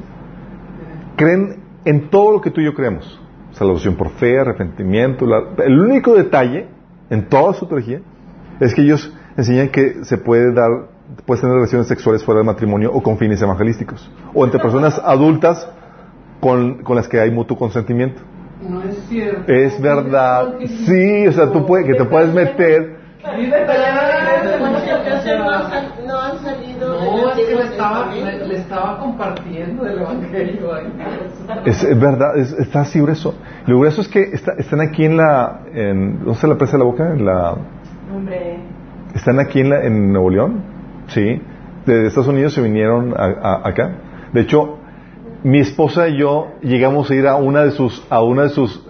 Creen en todo lo que tú y yo creemos: salvación por fe, arrepentimiento. La, el único detalle en toda su teología es que ellos enseñan que se puede dar, puedes tener relaciones sexuales fuera del matrimonio o con fines evangelísticos o entre personas adultas. Con, con las que hay mutuo consentimiento. No es cierto. Es verdad. Sí, o sea, tú puedes, que te puedes meter. No han salido. No, es que le estaba, le, le estaba compartiendo el evangelio ahí. Es, es verdad, es, está así grueso. Lo grueso es que está, están aquí en la, en, ¿dónde está la presa de la boca? En la. Hombre. Están aquí en la, en Nuevo León, sí. De Estados Unidos se vinieron a, a, acá. De hecho, mi esposa y yo llegamos a ir a una de sus, a una de sus,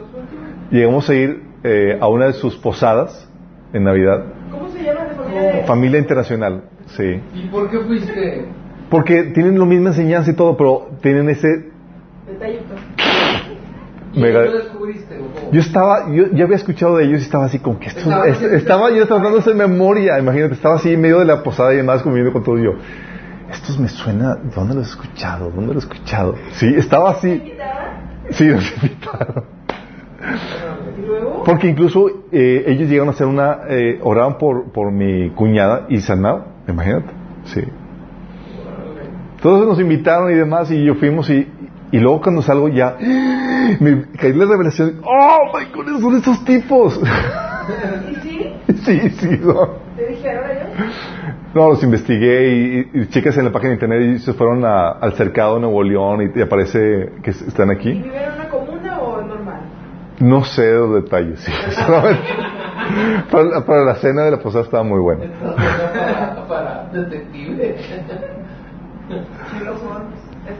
llegamos a ir eh, a una de sus posadas en Navidad. ¿Cómo se llama? ¿De familia internacional? Sí. ¿Y por qué fuiste? Porque tienen la misma enseñanza y todo, pero tienen ese detallito. ¿Y mega... tú lo descubriste? ¿Cómo? Yo estaba, yo ya había escuchado de ellos y estaba así como que esto, estaba, es, estaba yo tratándose en memoria, imagínate, estaba así en medio de la posada y demás comiendo con todo yo. Estos me suena, ¿dónde lo he escuchado? ¿Dónde lo he escuchado? Sí, estaba así. Sí, nos invitaron. Porque incluso eh, ellos llegaron a hacer una, eh, oraban por, por mi cuñada y sanado, imagínate. Sí. Entonces nos invitaron y demás y yo fuimos y, y luego cuando salgo ya me caí la revelación. ¡Oh, my God! Son estos tipos. ¿Y sí? Sí, sí. Son. ¿Te dijeron ellos? No, los investigué y, y, y chicas en la página de internet y se fueron a, al cercado de Nuevo León y, y aparece que están aquí. ¿Y viven en una comuna o normal? No sé los detalles, sí. para, para la cena de la posada estaba muy buena. Para, para detective.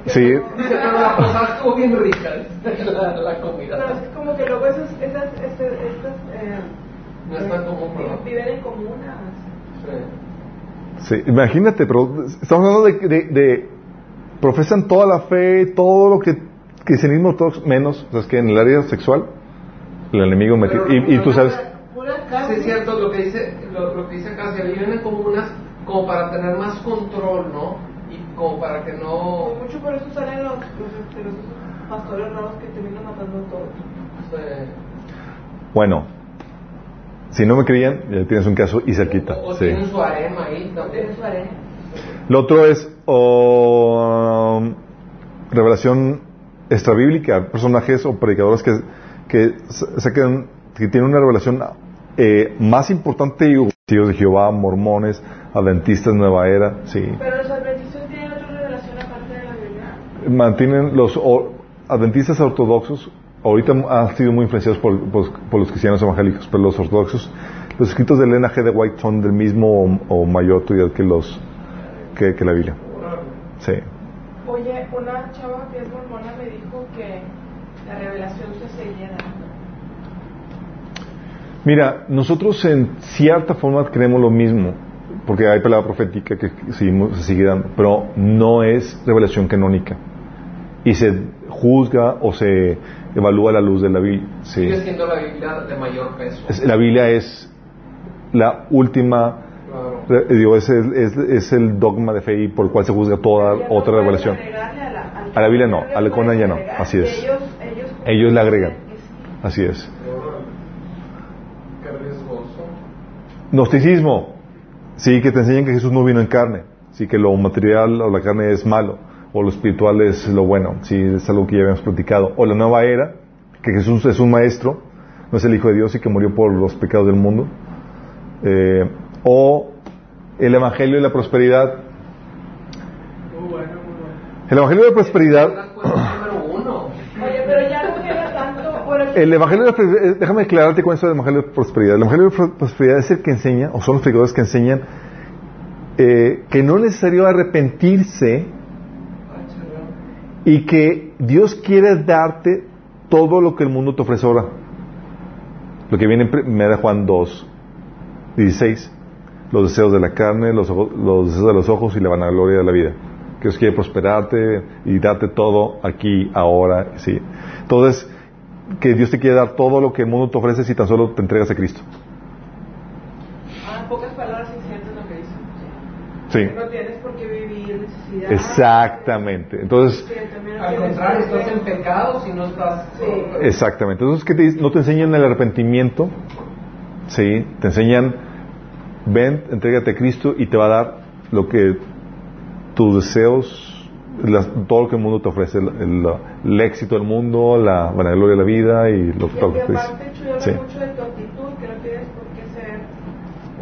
Sí. Pero la posada estuvo bien rica, la, la comida. No, es como que luego esas, esas, esas, esas eh, no están como viven en comunas. Sí. Sí, imagínate, pero estamos hablando de, de, de profesan toda la fe, todo lo que cristianismo, todos menos, o sea, es que en el área sexual el enemigo metió y, no, y tú sabes. Sí, es cierto lo que dice, lo, lo que dice Casia, viven en comunas como para tener más control, ¿no? Y como para que no. Y mucho por eso salen los, los, los pastores raros que terminan matando a todos. Sí. Bueno. Si no me creían, ya tienes un caso y cerquita. O, o sí. Tienen su harem ahí, ¿no? Tienen su harem. Lo otro es oh, revelación extrabíblica, personajes o predicadores que, que, saquen, que tienen una revelación eh, más importante, testigos de Jehová, mormones, adventistas, nueva era, sí. Pero los adventistas tienen otra revelación aparte de la Biblia. Mantienen los or, adventistas ortodoxos. Ahorita han sido muy influenciados por, por, por los cristianos evangélicos, pero los ortodoxos, los escritos de Elena G. de White son del mismo o, o mayor autoridad que los que, que la Biblia. Sí. Oye, una chava que es mormona me dijo que la revelación se seguía dando. Mira, nosotros en cierta forma creemos lo mismo, porque hay palabra profética que seguimos, se sigue dando, pero no es revelación canónica y se juzga o se evalúa la luz de la Biblia. Sí. Sigue siendo la Biblia de mayor peso. La Biblia es la última, claro, digo, es el, es, es el dogma de fe y por el cual se juzga toda no otra revelación. A la, a, a la Biblia no, a la Conan ya no, así es. Ellos, ellos, ellos la agregan, así es. Gnosticismo, sí, que te enseñan que Jesús no vino en carne, sí, que lo material o la carne es malo, o lo espiritual es lo bueno, sí, es algo que ya habíamos platicado. O la nueva era, que Jesús es un maestro, no es el Hijo de Dios y que murió por los pecados del mundo. Eh, o el Evangelio de la Prosperidad. Muy bueno, muy bueno. El Evangelio de la Prosperidad. Oye, pero ya no llega tanto por aquí. El Evangelio de la Prosperidad, déjame aclararte con eso del Evangelio de la Prosperidad. El Evangelio de la Prosperidad es el que enseña, o son los predicadores que enseñan, eh, que no es necesario arrepentirse y que Dios quiere darte todo lo que el mundo te ofrece ahora. Lo que viene en primera Juan dos dieciséis, los deseos de la carne, los, ojos, los deseos de los ojos y la vanagloria de la vida. Que Dios quiere prosperarte y darte todo aquí, ahora, sí. Entonces, que Dios te quiere dar todo lo que el mundo te ofrece si tan solo te entregas a Cristo. Ah, en pocas palabras, sientes lo que dice. Sí. No tienes por qué vivir necesidad. Exactamente. Entonces, al contrario, estás en pecado si no estás. Sí. Exactamente. Entonces, ¿qué te dice? No te enseñan el arrepentimiento. Sí, te enseñan, ven, entrégate a Cristo y te va a dar lo que tus deseos, las, todo lo que el mundo te ofrece, el, el, el éxito del mundo, la vanagloria de la vida y lo que te dice. Sí. Mucho de tu actitud, que no tienes por qué ser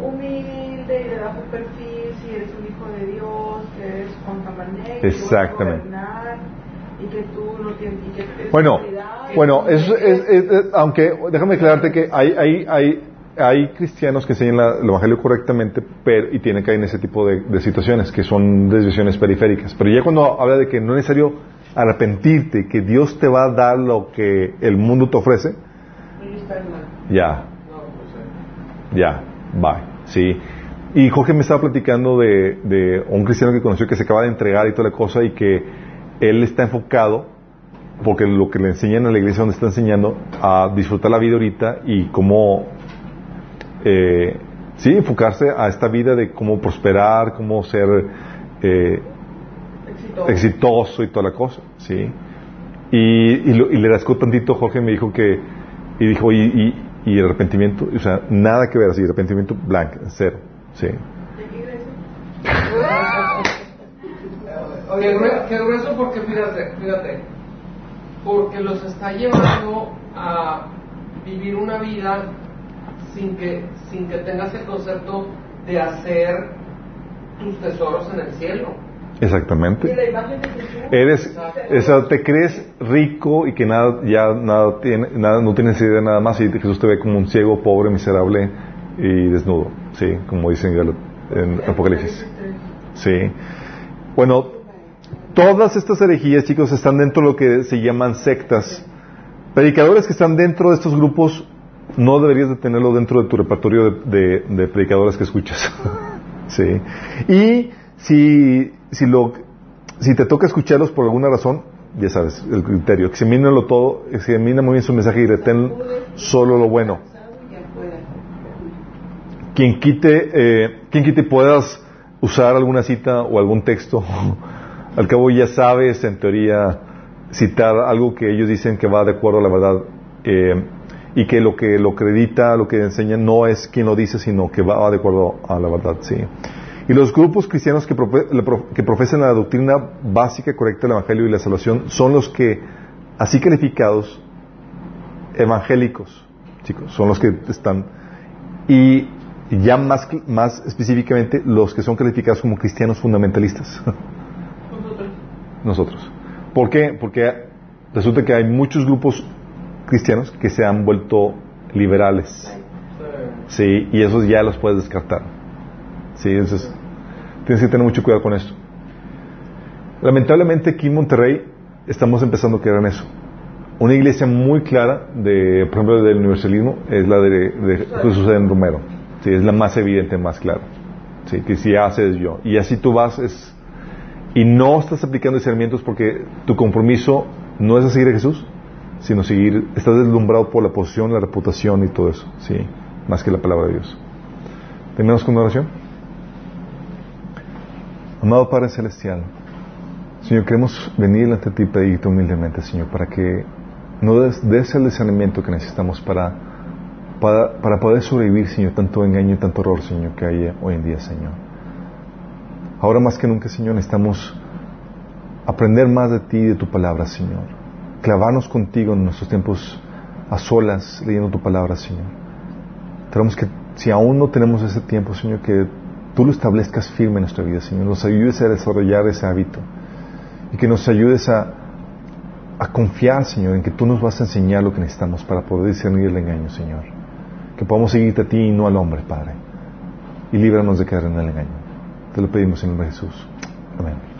humilde y de bajo perfil, si eres un hijo de Dios, que eres Juan Camaney, exactamente. Y que tú no tienes, y que tienes bueno, bueno, eso es, es, es, es, aunque déjame aclararte que hay, hay, hay Hay cristianos que enseñan la, el Evangelio correctamente, pero, y tienen que caer en ese tipo de, de situaciones, que son desviaciones periféricas. Pero ya cuando habla de que no es necesario arrepentirte, que Dios te va a dar lo que el mundo te ofrece, ya, ya, bye, sí. Y Jorge me estaba platicando de, de un cristiano que conoció que se acaba de entregar y toda la cosa, y que él está enfocado, porque lo que le enseñan a la iglesia donde está enseñando, a disfrutar la vida ahorita y cómo... Eh, sí, enfocarse a esta vida de cómo prosperar, cómo ser eh, exitoso. exitoso y toda la cosa, ¿sí? Y, y, lo, y le rascó tantito, Jorge me dijo que, y dijo, y, y, y el arrepentimiento, o sea, nada que ver así, arrepentimiento blanco, cero, ¿sí? Oye, qué grueso porque, fíjate, fíjate, porque los está llevando a vivir una vida sin que sin que tengas el concepto de hacer tus tesoros en el cielo. Exactamente. Eres, o sea, te crees rico y que nada ya nada tiene nada no tienes idea de nada más y Jesús te ve como un ciego, pobre, miserable y desnudo, sí, como dicen en, en Apocalipsis. Sí. Bueno, todas estas herejías, chicos, están dentro de lo que se llaman sectas. Predicadores que están dentro de estos grupos no deberías de tenerlo dentro de tu repertorio de, de, de predicadores que escuchas. Sí. Y si si lo si te toca escucharlos por alguna razón, ya sabes el criterio, examínalo todo, examina muy bien su mensaje y retén solo lo bueno. Quien quite eh, quien quite puedas usar alguna cita o algún texto. Al cabo ya sabes en teoría citar algo que ellos dicen que va de acuerdo a la verdad, eh, y que lo que lo acredita, lo que enseña, no es quien lo dice, sino que va de acuerdo a la verdad, sí. Y los grupos cristianos que, profe, que profesan la doctrina básica correcta del Evangelio y la salvación son los que, así calificados, evangélicos, chicos, son los que están, y ya más, más específicamente, los que son calificados como cristianos fundamentalistas. Nosotros. Nosotros. ¿Por qué? Porque resulta que hay muchos grupos cristianos que se han vuelto liberales, sí, y esos ya los puedes descartar, sí. Entonces tienes que tener mucho cuidado con esto. Lamentablemente aquí en Monterrey estamos empezando a creer en eso. Una iglesia muy clara de, por ejemplo, del universalismo es la de, de Jesús en Romero, sí, es la más evidente, más clara, sí, que si haces yo y así tú vas es, y no estás aplicando discernimientos porque tu compromiso no es a seguir a Jesús, sino seguir, estás deslumbrado por la posición, la reputación y todo eso, sí, más que la palabra de Dios. Terminamos con una oración. Amado Padre Celestial, Señor, queremos venir ante ti y pedirte humildemente, Señor, para que nos des el discernimiento que necesitamos para, para, para poder sobrevivir, Señor, tanto engaño y tanto horror, Señor, que hay hoy en día, Señor. Ahora más que nunca, Señor, necesitamos aprender más de ti y de tu palabra, Señor. Clavarnos contigo en nuestros tiempos a solas, leyendo tu palabra, Señor. Tenemos que, si aún no tenemos ese tiempo, Señor, que tú lo establezcas firme en nuestra vida, Señor. Nos ayudes a desarrollar ese hábito y que nos ayudes a, a confiar, Señor, en que tú nos vas a enseñar lo que necesitamos para poder discernir el engaño, Señor. Que podamos seguirte a ti y no al hombre, Padre. Y líbranos de caer en el engaño. Te lo pedimos en el nombre de Jesús. Amén.